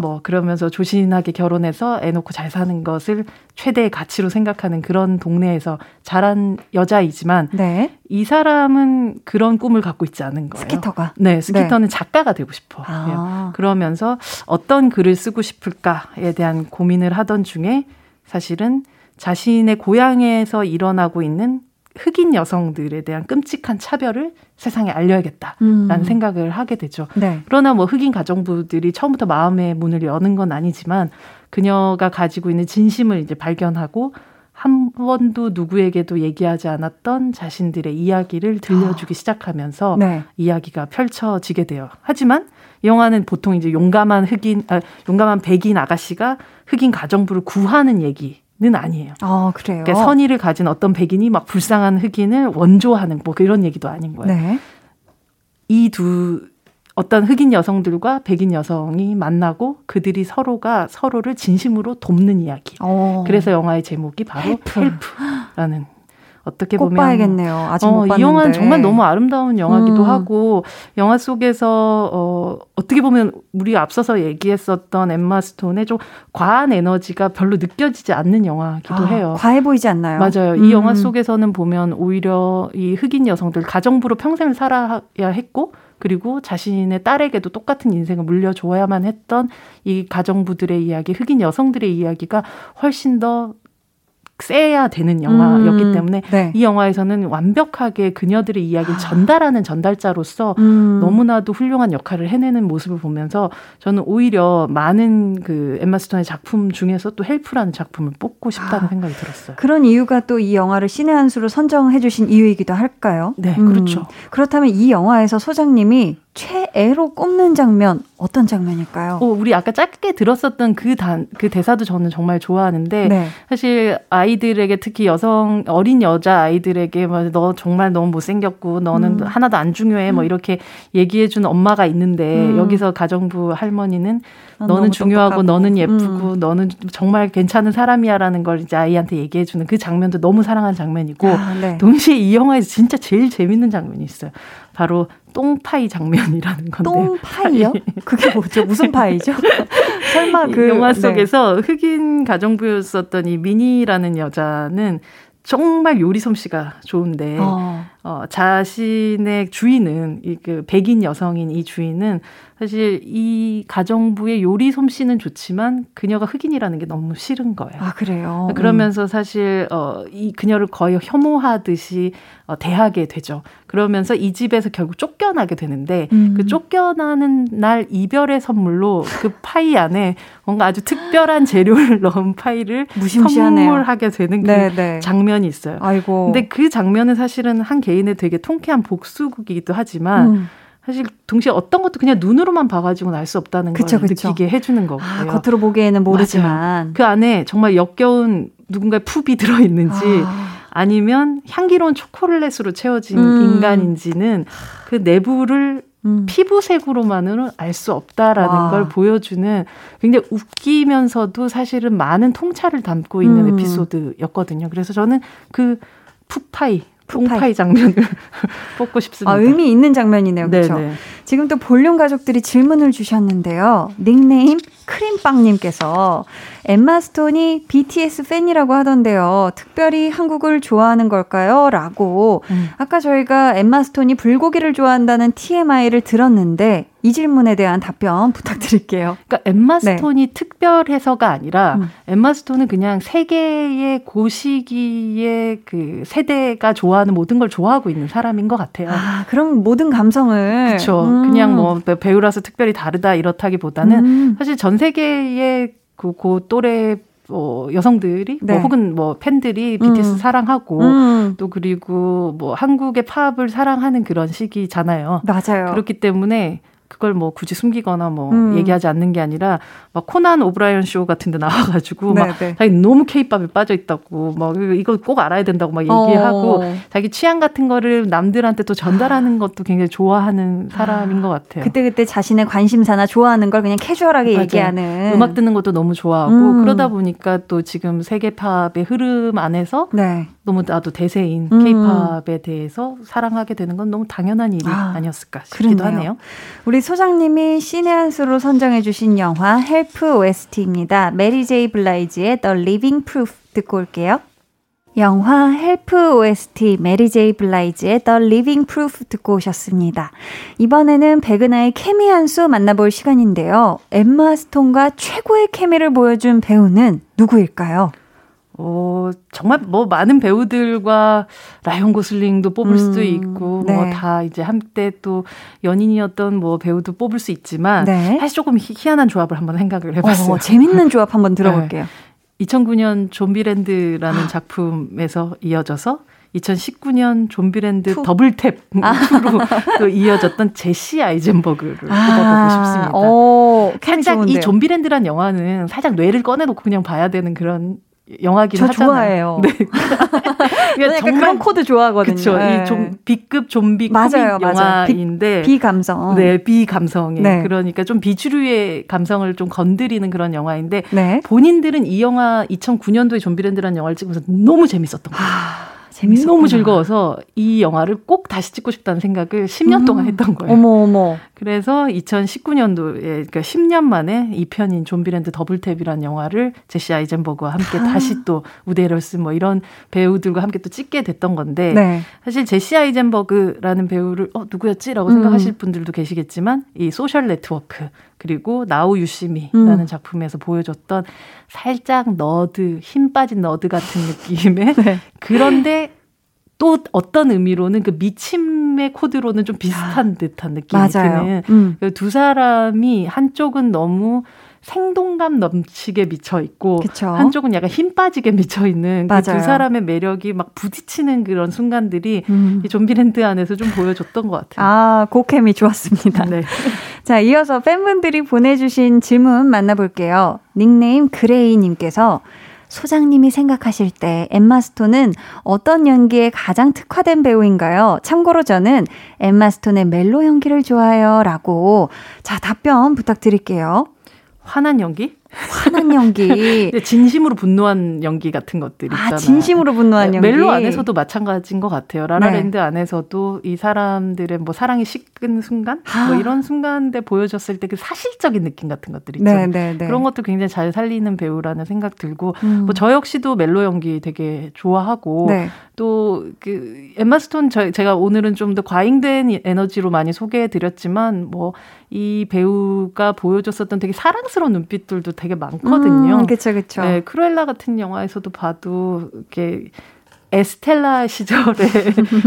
뭐 그러면서 조신하게 결혼해서 애 놓고 잘 사는 것을 최대의 가치로 생각하는 그런 동네에서 자란 여자이지만 네. 이 사람은 그런 꿈을 갖고 있지 않은 거예요. 스키터가? 네. 스키터는 네. 작가가 되고 싶어. 그러면서 어떤 글을 쓰고 싶을까에 대한 고민을 하던 중에 사실은 자신의 고향에서 일어나고 있는 흑인 여성들에 대한 끔찍한 차별을 세상에 알려야겠다라는 생각을 하게 되죠. 네. 그러나 뭐 흑인 가정부들이 처음부터 마음의 문을 여는 건 아니지만 그녀가 가지고 있는 진심을 이제 발견하고 한 번도 누구에게도 얘기하지 않았던 자신들의 이야기를 들려주기 시작하면서 네. 이야기가 펼쳐지게 돼요. 하지만 영화는 보통 이제 용감한 백인 아가씨가 흑인 가정부를 구하는 얘기. 는 아니에요. 그래요? 그러니까 선의를 가진 어떤 백인이 막 불쌍한 흑인을 원조하는 뭐 그런 얘기도 아닌 거예요. 네. 이 어떤 흑인 여성들과 백인 여성이 만나고 그들이 서로가 서로를 진심으로 돕는 이야기. 그래서 영화의 제목이 바로 헬프라는 어떻게 보면 꼭 봐야겠네요. 아직 못 봤는데. 이 영화는 정말 너무 아름다운 영화기도 하고, 영화 속에서 어떻게 보면 우리 앞서서 얘기했었던 엠마 스톤의 좀 과한 에너지가 별로 느껴지지 않는 영화기도 해요. 과해 보이지 않나요? 맞아요. 이 영화 속에서는 보면 오히려 이 흑인 여성들 가정부로 평생을 살아야 했고, 그리고 자신의 딸에게도 똑같은 인생을 물려줘야만 했던 이 가정부들의 이야기, 흑인 여성들의 이야기가 훨씬 더 세야 되는 영화였기 때문에 네. 이 영화에서는 완벽하게 그녀들의 이야기를 전달하는 전달자로서 너무나도 훌륭한 역할을 해내는 모습을 보면서 저는 오히려 많은 그 엠마 스톤의 작품 중에서 또 헬프라는 작품을 뽑고 싶다는 생각이 들었어요. 그런 이유가 또 이 영화를 신의 한 수로 선정해 주신 이유이기도 할까요? 네, 그렇죠. 그렇다면 이 영화에서 소장님이 최애로 꼽는 장면 어떤 장면일까요? 우리 아까 짧게 들었었던 그 대사도 저는 정말 좋아하는데 네. 사실 아이들에게, 특히 어린 여자 아이들에게 너 정말 너무 못생겼고 너는 하나도 안 중요해 뭐 이렇게 얘기해준 엄마가 있는데 여기서 가정부 할머니는 너는 중요하고 똑똑하고. 너는 예쁘고 너는 정말 괜찮은 사람이야 라는 걸 이제 아이한테 얘기해주는 그 장면도 너무 사랑한 장면이고 네. 동시에 이 영화에서 진짜 제일 재밌는 장면이 있어요. 바로 똥파이 장면이라는 건데. 똥파이요? 그게 뭐죠? 무슨 파이죠? 설마 그 영화 속에서 네. 흑인 가정부였었던 이 미니라는 여자는 정말 요리 솜씨가 좋은데 자신의 주인은 그 백인 여성인 이 주인은 사실 이 가정부의 요리 솜씨는 좋지만 그녀가 흑인이라는 게 너무 싫은 거예요. 아, 그래요? 그러면서 사실 이 그녀를 거의 혐오하듯이 대하게 되죠. 그러면서 이 집에서 결국 쫓겨나게 되는데 그 쫓겨나는 날 이별의 선물로 그 파이 안에 뭔가 아주 특별한 재료를 넣은 파이를 무심시하네요. 선물하게 되는 그 네네. 장면이 있어요. 아이고. 근데 그 장면은 사실은 한 개인의 되게 통쾌한 복수극이기도 하지만 사실 동시에 어떤 것도 그냥 눈으로만 봐가지고는 알 수 없다는 걸 느끼게 해주는 거고요. 겉으로 보기에는 모르지만 맞아요. 그 안에 정말 역겨운 누군가의 풉이 들어있는지 아니면 향기로운 초콜릿으로 채워진 인간인지는 그 내부를 피부색으로만으로는 알 수 없다라는 걸 보여주는 굉장히 웃기면서도 사실은 많은 통찰을 담고 있는 에피소드였거든요. 그래서 저는 그 똥파이 장면을 뽑고 싶습니다. 아, 의미 있는 장면이네요. 그렇죠? 지금 또 볼륨 가족들이 질문을 주셨는데요. 닉네임 크림빵님께서 엠마 스톤이 BTS 팬이라고 하던데요. 특별히 한국을 좋아하는 걸까요? 라고 아까 저희가 엠마 스톤이 불고기를 좋아한다는 TMI를 들었는데 이 질문에 대한 답변 부탁드릴게요. 그러니까 엠마 스톤이 특별해서가 아니라 엠마 스톤은 그냥 세계의 고시기의 그 세대가 좋아하는 모든 걸 좋아하고 있는 사람인 것 같아요. 아, 그럼 모든 감성을. 그렇죠. 그냥 뭐 배우라서 특별히 다르다 이렇다기보다는 사실 전 세계의 그 또래 여성들이 뭐 혹은 뭐 팬들이 BTS 사랑하고 또 그리고 뭐 한국의 팝을 사랑하는 그런 시기잖아요. 맞아요. 그렇기 때문에 그걸 뭐 굳이 숨기거나 뭐 얘기하지 않는 게 아니라 막 코난 오브라이언 쇼 같은 데 나와가지고 막 자기 너무 케이팝에 빠져있다고 막 이거 꼭 알아야 된다고 막 얘기하고 자기 취향 같은 거를 남들한테 또 전달하는 것도 굉장히 좋아하는 사람인 것 같아요. 그때그때 자신의 관심사나 좋아하는 걸 그냥 캐주얼하게 얘기하는. 음악 듣는 것도 너무 좋아하고 그러다 보니까 또 지금 세계팝의 흐름 안에서 너무 나도 대세인 케이팝에 대해서 사랑하게 되는 건 너무 당연한 일이 아니었을까 싶기도 하네요. 우리 소장님이 신의 한 수로 선정해 주신 영화 헬프 OST입니다. 메리 제이 블라이지의 The Living Proof 듣고 올게요. 영화 헬프 OST 메리 제이 블라이지의 The Living Proof 듣고 오셨습니다. 이번에는 백은하의 케미 한 수 만나볼 시간인데요. 엠마 스톤과 최고의 케미를 보여준 배우는 누구일까요? 정말 뭐 많은 배우들과 라이언 고슬링도 뽑을 수도 있고 뭐 다 이제 한때 또 연인이었던 뭐 배우도 뽑을 수 있지만 사실 조금 희한한 조합을 한번 생각을 해봤어요. 재밌는 조합 한번 들어볼게요. 2009년 좀비랜드라는 작품에서 이어져서 2019년 좀비랜드 더블탭으로 또 이어졌던 제시 아이젠버그를 뽑아보고 싶습니다. 살짝 좋은데요. 이 좀비랜드라는 영화는 살짝 뇌를 꺼내놓고 그냥 봐야 되는 그런 영화긴 하잖아요. 저 좋아해요. 네. 그러니까 정말 그런 코드 좋아하거든요. 그렇죠. 네. B급 좀비 코믹 영화인데 비감성. 네, 비감성에. 네. 그러니까 좀 비주류의 감성을 좀 건드리는 그런 영화인데 본인들은 이 영화 2009년도에 좀비랜드라는 영화를 찍으면서 너무 재밌었던 거예요. 재밌었구나. 너무 즐거워서 이 영화를 꼭 다시 찍고 싶다는 생각을 10년 동안 했던 거예요. 어머 어머. 그래서 2019년도에 그러니까 10년 만에 2편인 좀비랜드 더블탭이라는 영화를 제시 아이젠버그와 함께 다시 또 우디 앨런 뭐 이런 배우들과 함께 또 찍게 됐던 건데 네. 사실 제시 아이젠버그라는 배우를 누구였지라고 생각하실 분들도 계시겠지만 이 소셜 네트워크 그리고 나우 유시미라는 작품에서 보여줬던 살짝 너드, 힘 빠진 너드 같은 느낌의 네. 그런데 또 어떤 의미로는 그 미침의 코드로는 좀 비슷한 듯한 느낌이 드는 두 사람이 한쪽은 너무 생동감 넘치게 미쳐있고 그쵸? 한쪽은 약간 힘 빠지게 미쳐있는 그 두 사람의 매력이 막 부딪히는 그런 순간들이 이 좀비랜드 안에서 좀 보여줬던 것 같아요. 아, 고캠이 좋았습니다. 네. 자, 이어서 팬분들이 보내주신 질문 만나볼게요. 닉네임 그레이님께서 소장님이 생각하실 때 엠마 스톤은 어떤 연기에 가장 특화된 배우인가요? 참고로 저는 엠마 스톤의 멜로 연기를 좋아해요. 라고 자 답변 부탁드릴게요. 화난 연기? 화난 연기. 진심으로 분노한 연기 같은 것들 있잖아요. 아, 진심으로 분노한 연기. 멜로 안에서도 마찬가지인 것 같아요. 라라랜드 네. 안에서도 이 사람들의 뭐 사랑이 식은 순간? 뭐 이런 순간에 보여줬을 때 그 사실적인 느낌 같은 것들 있잖아요. 네, 네, 네. 그런 것도 굉장히 잘 살리는 배우라는 생각 들고 뭐 저 역시도 멜로 연기 되게 좋아하고 네. 또 그 엠마 스톤 제가 오늘은 좀 더 과잉된 에너지로 많이 소개해드렸지만 뭐 이 배우가 보여줬었던 되게 사랑스러운 눈빛들도 되게 많거든요. 그렇죠, 그렇죠. 네, 크루엘라 같은 영화에서도 봐도 이렇게 에스텔라 시절의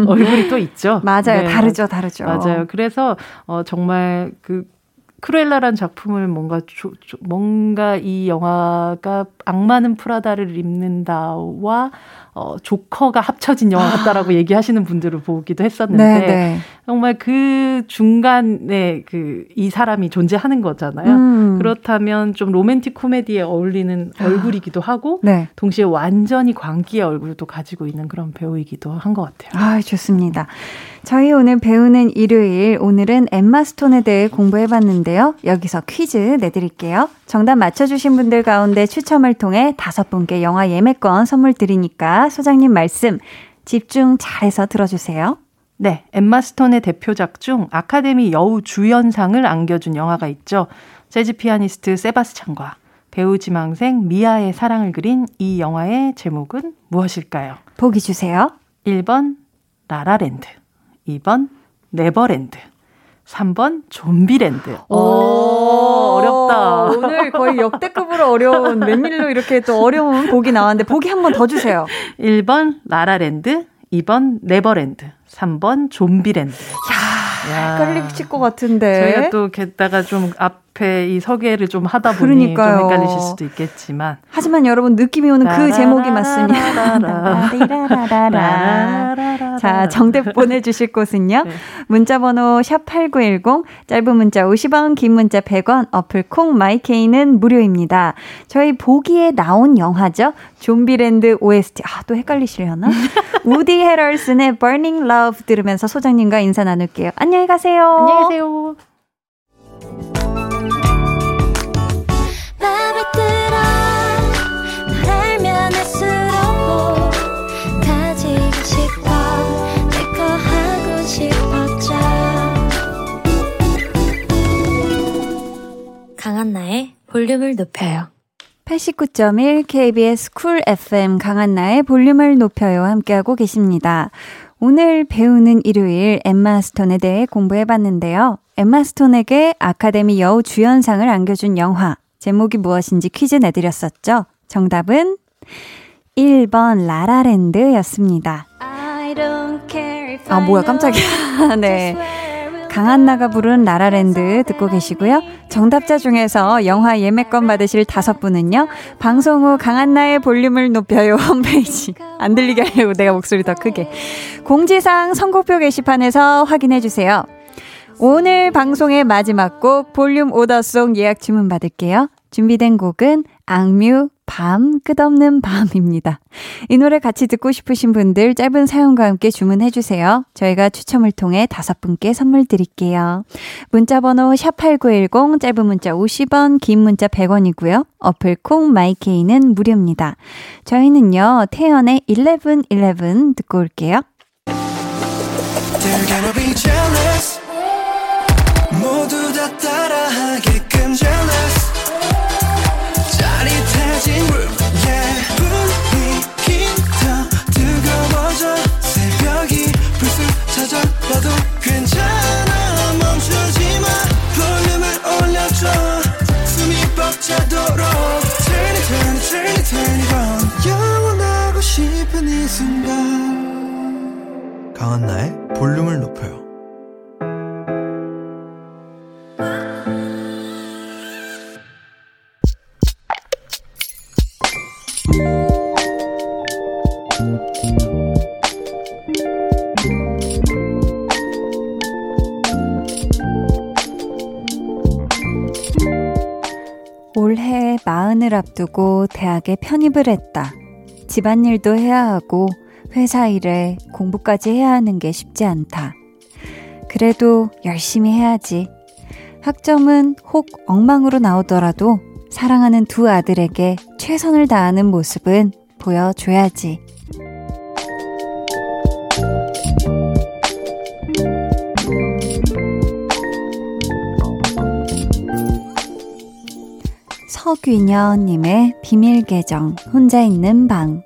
얼굴이 또 있죠. 맞아요, 네, 다르죠, 다르죠. 맞아요. 그래서 정말 그 크루엘라란 작품을 뭔가 이 영화가 악마는 프라다를 입는다와 조커가 합쳐진 영화 같다라고 얘기하시는 분들을 보기도 했었는데 네네. 정말 그 중간에 그 이 사람이 존재하는 거잖아요. 그렇다면 좀 로맨틱 코미디에 어울리는 얼굴이기도 하고 네. 동시에 완전히 광기의 얼굴도 가지고 있는 그런 배우이기도 한 것 같아요. 아, 좋습니다. 저희 오늘 배우는 일요일 오늘은 엠마 스톤에 대해 공부해봤는데요. 여기서 퀴즈 내드릴게요. 정답 맞춰주신 분들 가운데 추첨을 통해 5분께 영화 예매권 선물 드리니까 소장님 말씀 집중 잘해서 들어주세요. 네, 엠마 스톤의 대표작 중 아카데미 여우 주연상을 안겨준 영화가 있죠. 재즈 피아니스트 세바스찬과 배우 지망생 미아의 사랑을 그린 이 영화의 제목은 무엇일까요? 보기 주세요. 1번 라라랜드, 2번 네버랜드, 3번 좀비랜드. 오, 어렵다. 오늘 거의 역대급으로 어려운 메밀로 이렇게 또 어려운 보기 나왔는데 보기 한 번 더 주세요. 1번 라라랜드, 2번 네버랜드, 3번 좀비랜드. 야, 헷갈리실 것 같은데. 저희가 또 게다가 좀 앞에 이 소개를 좀 하다 보니 그러니까요. 좀 헷갈리실 수도 있겠지만. 하지만 여러분 느낌이 오는 그 제목이 맞습니다. 자, 정답 보내주실 곳은요. 네. 문자번호 샵8910, 짧은 문자 50원, 긴 문자 100원, 어플 콩 마이케이는 무료입니다. 저희 보기에 나온 영화죠. 좀비랜드 OST. 아, 또 헷갈리시려나? 우디 헤럴슨의 Burning Love 들으면서 소장님과 인사 나눌게요. 안녕히 가세요. 안녕히 계세요. 강한나의 볼륨을 높여요. 89.1 KBS 쿨 FM 강한나의 볼륨을 높여요. 함께하고 계십니다. 오늘 배우는 일요일 엠마 스톤에 대해 공부해봤는데요. 엠마 스톤에게 아카데미 여우 주연상을 안겨준 영화, 제목이 무엇인지 퀴즈 내드렸었죠. 정답은 1번 라라랜드였습니다. 아, 뭐야, 깜짝이야. 네. 강한나가 부른 라라랜드 듣고 계시고요. 정답자 중에서 영화 예매권 받으실 5분은요. 방송 후 강한나의 볼륨을 높여요 홈페이지. 안 들리게 하려고 내가 목소리 더 크게. 공지사항 선곡표 게시판에서 확인해주세요. 오늘 방송의 마지막 곡 볼륨 오더송 예약 주문 받을게요. 준비된 곡은 악뮤 밤, 끝없는 밤입니다. 이 노래 같이 듣고 싶으신 분들 짧은 사연과 함께 주문해주세요. 저희가 추첨을 통해 5분께 선물 드릴게요. 문자번호 샵8910, 짧은 문자 50원, 긴 문자 100원이고요. 어플 콩 마이케이는 무료입니다. 저희는요, 태연의 1111 듣고 올게요. They're gonna be jealous. 모두 다 따라하게끔 jealous. 강한나의 볼륨을 높여요. 올해 마흔을 앞두고 대학에 편입을 했다. 집안일도 해야 하고 회사 일에 공부까지 해야 하는 게 쉽지 않다. 그래도 열심히 해야지. 학점은 혹 엉망으로 나오더라도 사랑하는 두 아들에게 최선을 다하는 모습은 보여줘야지. 서귀녀님의 비밀 계정, 혼자 있는 방.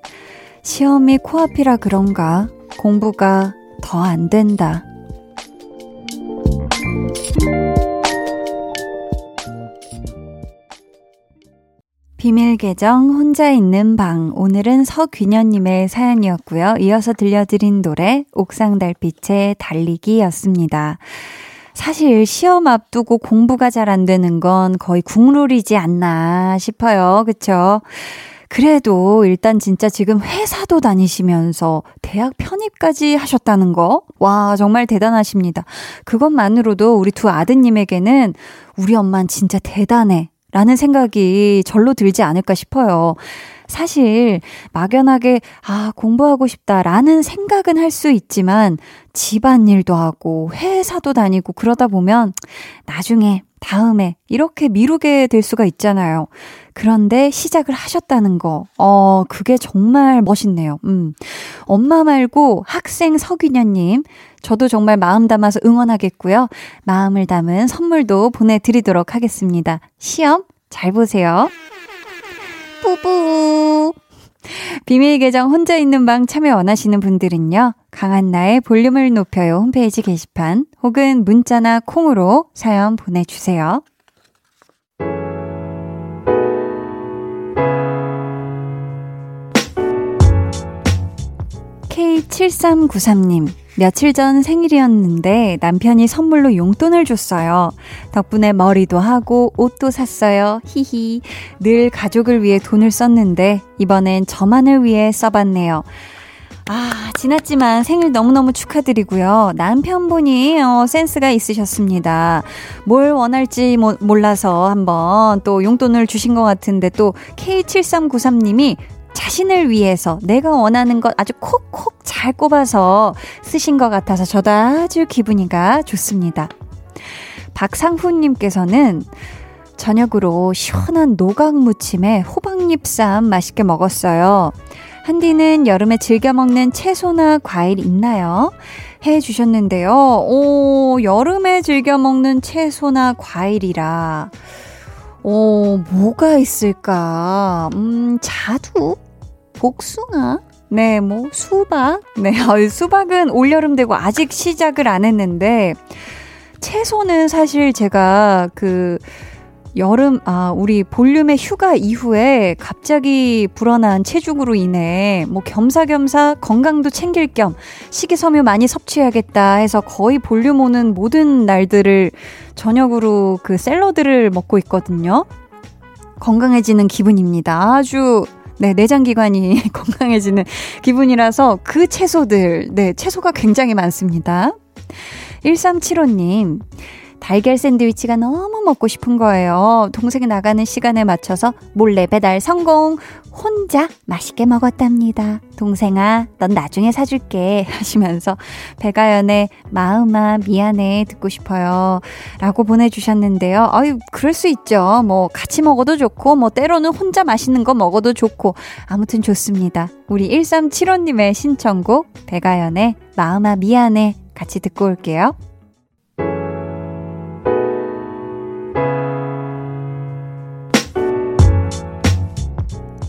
시험이 코앞이라 그런가 공부가 더 안 된다. 비밀 계정, 혼자 있는 방. 오늘은 서귀녀님의 사연이었고요. 이어서 들려드린 노래 옥상달빛의 달리기였습니다. 사실 시험 앞두고 공부가 잘 안 되는 건 거의 국룰이지 않나 싶어요. 그쵸? 그래도 일단 진짜 지금 회사도 다니시면서 대학 편입까지 하셨다는 거? 와, 정말 대단하십니다. 그것만으로도 우리 두 아드님에게는 우리 엄만 진짜 대단해 라는 생각이 절로 들지 않을까 싶어요. 사실 막연하게 아, 공부하고 싶다라는 생각은 할 수 있지만 집안일도 하고 회사도 다니고 그러다 보면 나중에 다음에 이렇게 미루게 될 수가 있잖아요. 그런데 시작을 하셨다는 거, 그게 정말 멋있네요. 엄마 말고 학생 서귀녀님, 저도 정말 마음 담아서 응원하겠고요. 마음을 담은 선물도 보내드리도록 하겠습니다. 시험 잘 보세요. 뿌뿌. 비밀 계정 혼자 있는 방 참여 원하시는 분들은요, 강한나의 볼륨을 높여요 홈페이지 게시판 혹은 문자나 콩으로 사연 보내주세요. K7393님, 며칠 전 생일이었는데 남편이 선물로 용돈을 줬어요. 덕분에 머리도 하고 옷도 샀어요. 히히. 늘 가족을 위해 돈을 썼는데 이번엔 저만을 위해 써봤네요. 아, 지났지만 생일 너무너무 축하드리고요. 남편분이 센스가 있으셨습니다. 뭘 원할지 몰라서 한번 또 용돈을 주신 것 같은데 또 K7393님이 자신을 위해서 내가 원하는 것 아주 콕콕 잘 꼽아서 쓰신 것 같아서 저도 아주 기분이가 좋습니다. 박상훈님께서는 저녁으로 시원한 노각무침에 호박잎쌈 맛있게 먹었어요. 한디는 여름에 즐겨 먹는 채소나 과일 있나요? 해주셨는데요. 오, 여름에 즐겨 먹는 채소나 과일이라... 뭐가 있을까? 자두? 복숭아? 네, 수박? 네, 수박은 올여름 되고 아직 시작을 안 했는데, 채소는 사실 제가 우리 볼륨의 휴가 이후에 갑자기 불어난 체중으로 인해 겸사겸사 건강도 챙길 겸 식이섬유 많이 섭취해야겠다 해서 거의 볼륨 오는 모든 날들을 저녁으로 샐러드를 먹고 있거든요. 건강해지는 기분입니다. 아주 내장기관이 건강해지는 기분이라서 그 채소들, 채소가 굉장히 많습니다. 1375님, 달걀 샌드위치가 너무 먹고 싶은 거예요. 동생이 나가는 시간에 맞춰서 몰래 배달 성공. 혼자 맛있게 먹었답니다. 동생아, 넌 나중에 사줄게 하시면서 백아연의 마음아 미안해 듣고 싶어요 라고 보내주셨는데요. 아유, 그럴 수 있죠. 뭐 같이 먹어도 좋고 뭐 때로는 혼자 맛있는 거 먹어도 좋고 아무튼 좋습니다. 우리 1375님의 신청곡 백아연의 마음아 미안해 같이 듣고 올게요.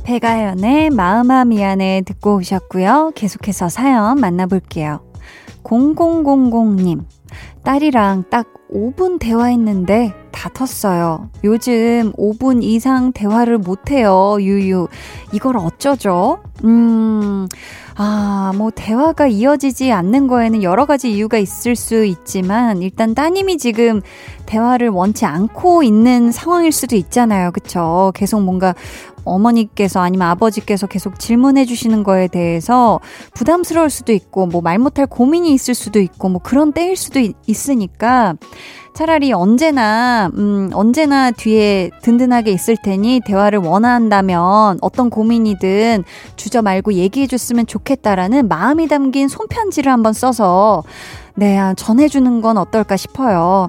백아연의 마음아 미안해 듣고 오셨고요. 계속해서 사연 만나볼게요. 0000님, 딸이랑 딱 5분 대화했는데 다 텄어요. 요즘 5분 이상 대화를 못해요. 유유. 이걸 어쩌죠? 뭐 대화가 이어지지 않는 거에는 여러 가지 이유가 있을 수 있지만 일단 따님이 지금 대화를 원치 않고 있는 상황일 수도 있잖아요. 그쵸? 계속 뭔가 어머니께서 아니면 아버지께서 계속 질문해 주시는 거에 대해서 부담스러울 수도 있고 뭐 말 못할 고민이 있을 수도 있고 뭐 그런 때일 수도 있으니까 차라리 언제나 뒤에 든든하게 있을 테니 대화를 원한다면 어떤 고민이든 주저 말고 얘기해 줬으면 좋겠다라는 마음이 담긴 손편지를 한번 써서 네, 전해주는 건 어떨까 싶어요.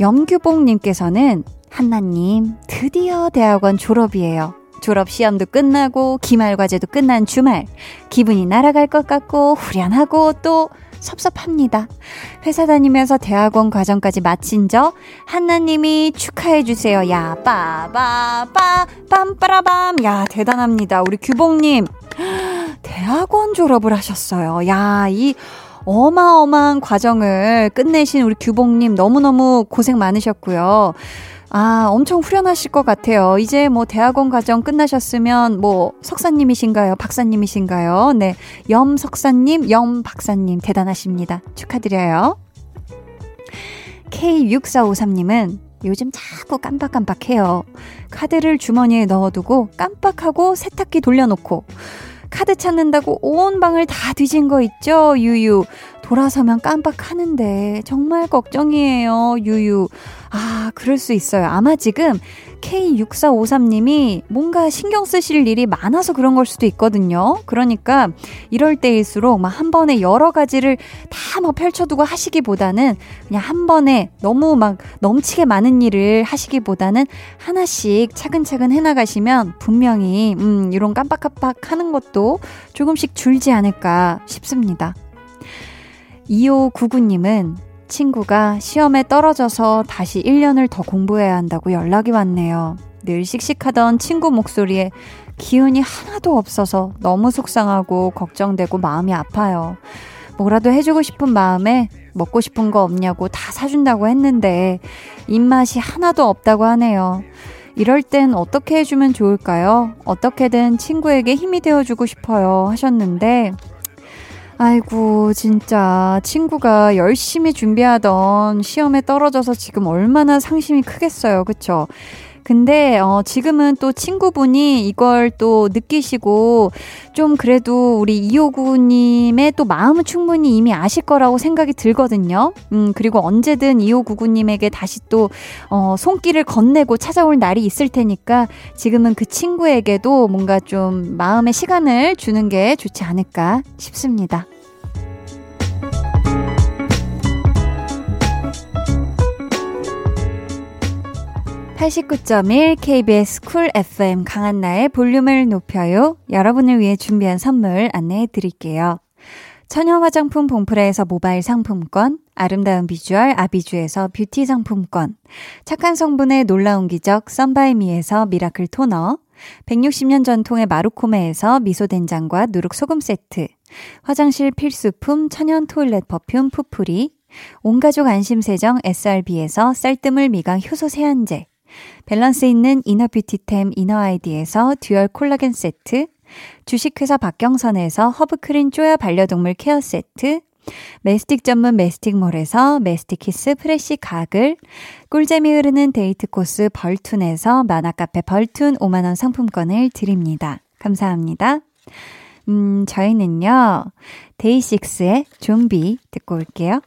염규봉님께서는 한나님, 드디어 대학원 졸업이에요. 졸업시험도 끝나고 기말과제도 끝난 주말. 기분이 날아갈 것 같고 후련하고 또 섭섭합니다. 회사 다니면서 대학원 과정까지 마친 저 한나님이 축하해주세요. 야, 빠바빠 빰빠라밤. 야, 대단합니다. 우리 규봉님, 대학원 졸업을 하셨어요. 야, 이 어마어마한 과정을 끝내신 우리 규봉님 너무너무 고생 많으셨고요. 아, 엄청 후련하실 것 같아요. 이제 뭐 대학원 과정 끝나셨으면 뭐 석사님이신가요? 박사님이신가요? 네, 염 석사님, 염 박사님 대단하십니다. 축하드려요. K6453님은 요즘 자꾸 깜빡깜빡해요. 카드를 주머니에 넣어두고 깜빡하고 세탁기 돌려놓고 카드 찾는다고 온 방을 다 뒤진 거 있죠? 유유. 돌아서면 깜빡하는데 정말 걱정이에요. 유유. 아, 그럴 수 있어요. 아마 지금 K6453님이 뭔가 신경 쓰실 일이 많아서 그런 걸 수도 있거든요. 그러니까 이럴 때일수록 막 한 번에 여러 가지를 다 막 펼쳐두고 하시기보다는 그냥 한 번에 너무 막 넘치게 많은 일을 하시기보다는 하나씩 차근차근 해나가시면 분명히 이런 깜빡깜빡 하는 것도 조금씩 줄지 않을까 싶습니다. 2599님은 친구가 시험에 떨어져서 다시 1년을 더 공부해야 한다고 연락이 왔네요. 늘 씩씩하던 친구 목소리에 기운이 하나도 없어서 너무 속상하고 걱정되고 마음이 아파요. 뭐라도 해주고 싶은 마음에 먹고 싶은 거 없냐고 다 사준다고 했는데 입맛이 하나도 없다고 하네요. 이럴 땐 어떻게 해주면 좋을까요? 어떻게든 친구에게 힘이 되어주고 싶어요 하셨는데, 아이고, 진짜 친구가 열심히 준비하던 시험에 떨어져서 지금 얼마나 상심이 크겠어요. 그쵸? 근데 지금은 또 친구분이 이걸 또 느끼시고 좀 그래도 우리 이호구님의 또 마음은 충분히 이미 아실 거라고 생각이 들거든요. 그리고 언제든 이호구구님에게 다시 또 손길을 건네고 찾아올 날이 있을 테니까 지금은 그 친구에게도 뭔가 좀 마음의 시간을 주는 게 좋지 않을까 싶습니다. (89.1) KBS 쿨 FM 강한나의 볼륨을 높여요. 여러분을 위해 준비한 선물 안내해 드릴게요. 천연 화장품 봉프레에서 모바일 상품권, 아름다운 비주얼 아비주에서 뷰티 상품권, 착한 성분의 놀라운 기적 썬바이미에서 미라클 토너, 160년 전통의 마루코메에서 미소된장과 누룩소금 세트, 화장실 필수품 천연 토일렛 퍼퓸 푸풀이, 온가족 안심세정 SRB에서 쌀뜨물 미강 효소 세안제, 밸런스 있는 이너뷰티템 이너아이디에서 듀얼 콜라겐 세트, 주식회사 박경선에서 허브크린 쪼야 반려동물 케어 세트, 메스틱 전문 메스틱몰에서 메스틱키스 프레쉬 가글, 꿀잼이 흐르는 데이트 코스 벌툰에서 만화카페 벌툰 5만원 상품권을 드립니다. 감사합니다. 저희는요, 데이식스의 좀비 듣고 올게요.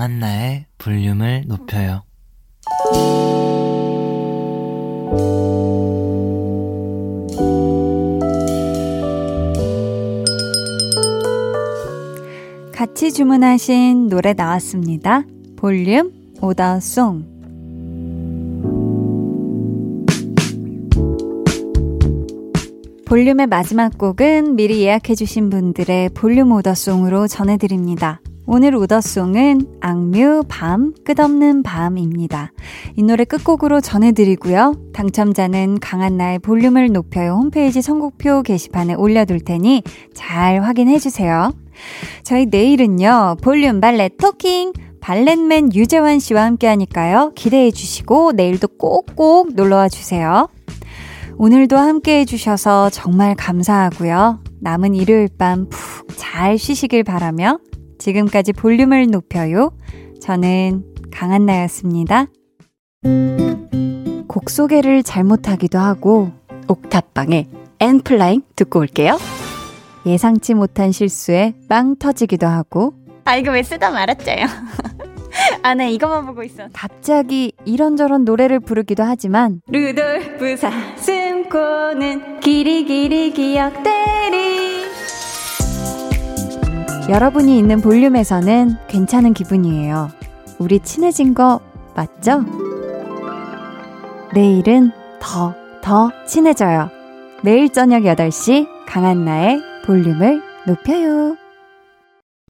강한나의 볼륨을 높여요. 같이 주문하신 노래 나왔습니다. 볼륨 오더송. 볼륨의 마지막 곡은 미리 예약해주신 분들의 볼륨 오더송으로 전해드립니다. 오늘 오더송은 악뮤 밤, 끝없는 밤입니다. 이 노래 끝곡으로 전해드리고요. 당첨자는 강한나의 볼륨을 높여요 홈페이지 선곡표 게시판에 올려둘 테니 잘 확인해주세요. 저희 내일은요. 볼륨 발레 토킹! 발렛맨 유재환 씨와 함께하니까요. 기대해주시고 내일도 꼭꼭 놀러와 주세요. 오늘도 함께해주셔서 정말 감사하고요. 남은 일요일 밤 푹 잘 쉬시길 바라며 지금까지 볼륨을 높여요. 저는 강한나였습니다. 곡 소개를 잘못하기도 하고 옥탑방에 엔플라잉 듣고 올게요. 예상치 못한 실수에 빵 터지기도 하고 아 이거 왜 쓰다 말았죠요. 아 네 이것만 보고 있어. 갑자기 이런저런 노래를 부르기도 하지만 루돌프 사슴코는 길이길이 기억되리. 여러분이 있는 볼륨에서는 괜찮은 기분이에요. 우리 친해진 거 맞죠? 내일은 더 친해져요. 매일 저녁 8시 강한나의 볼륨을 높여요.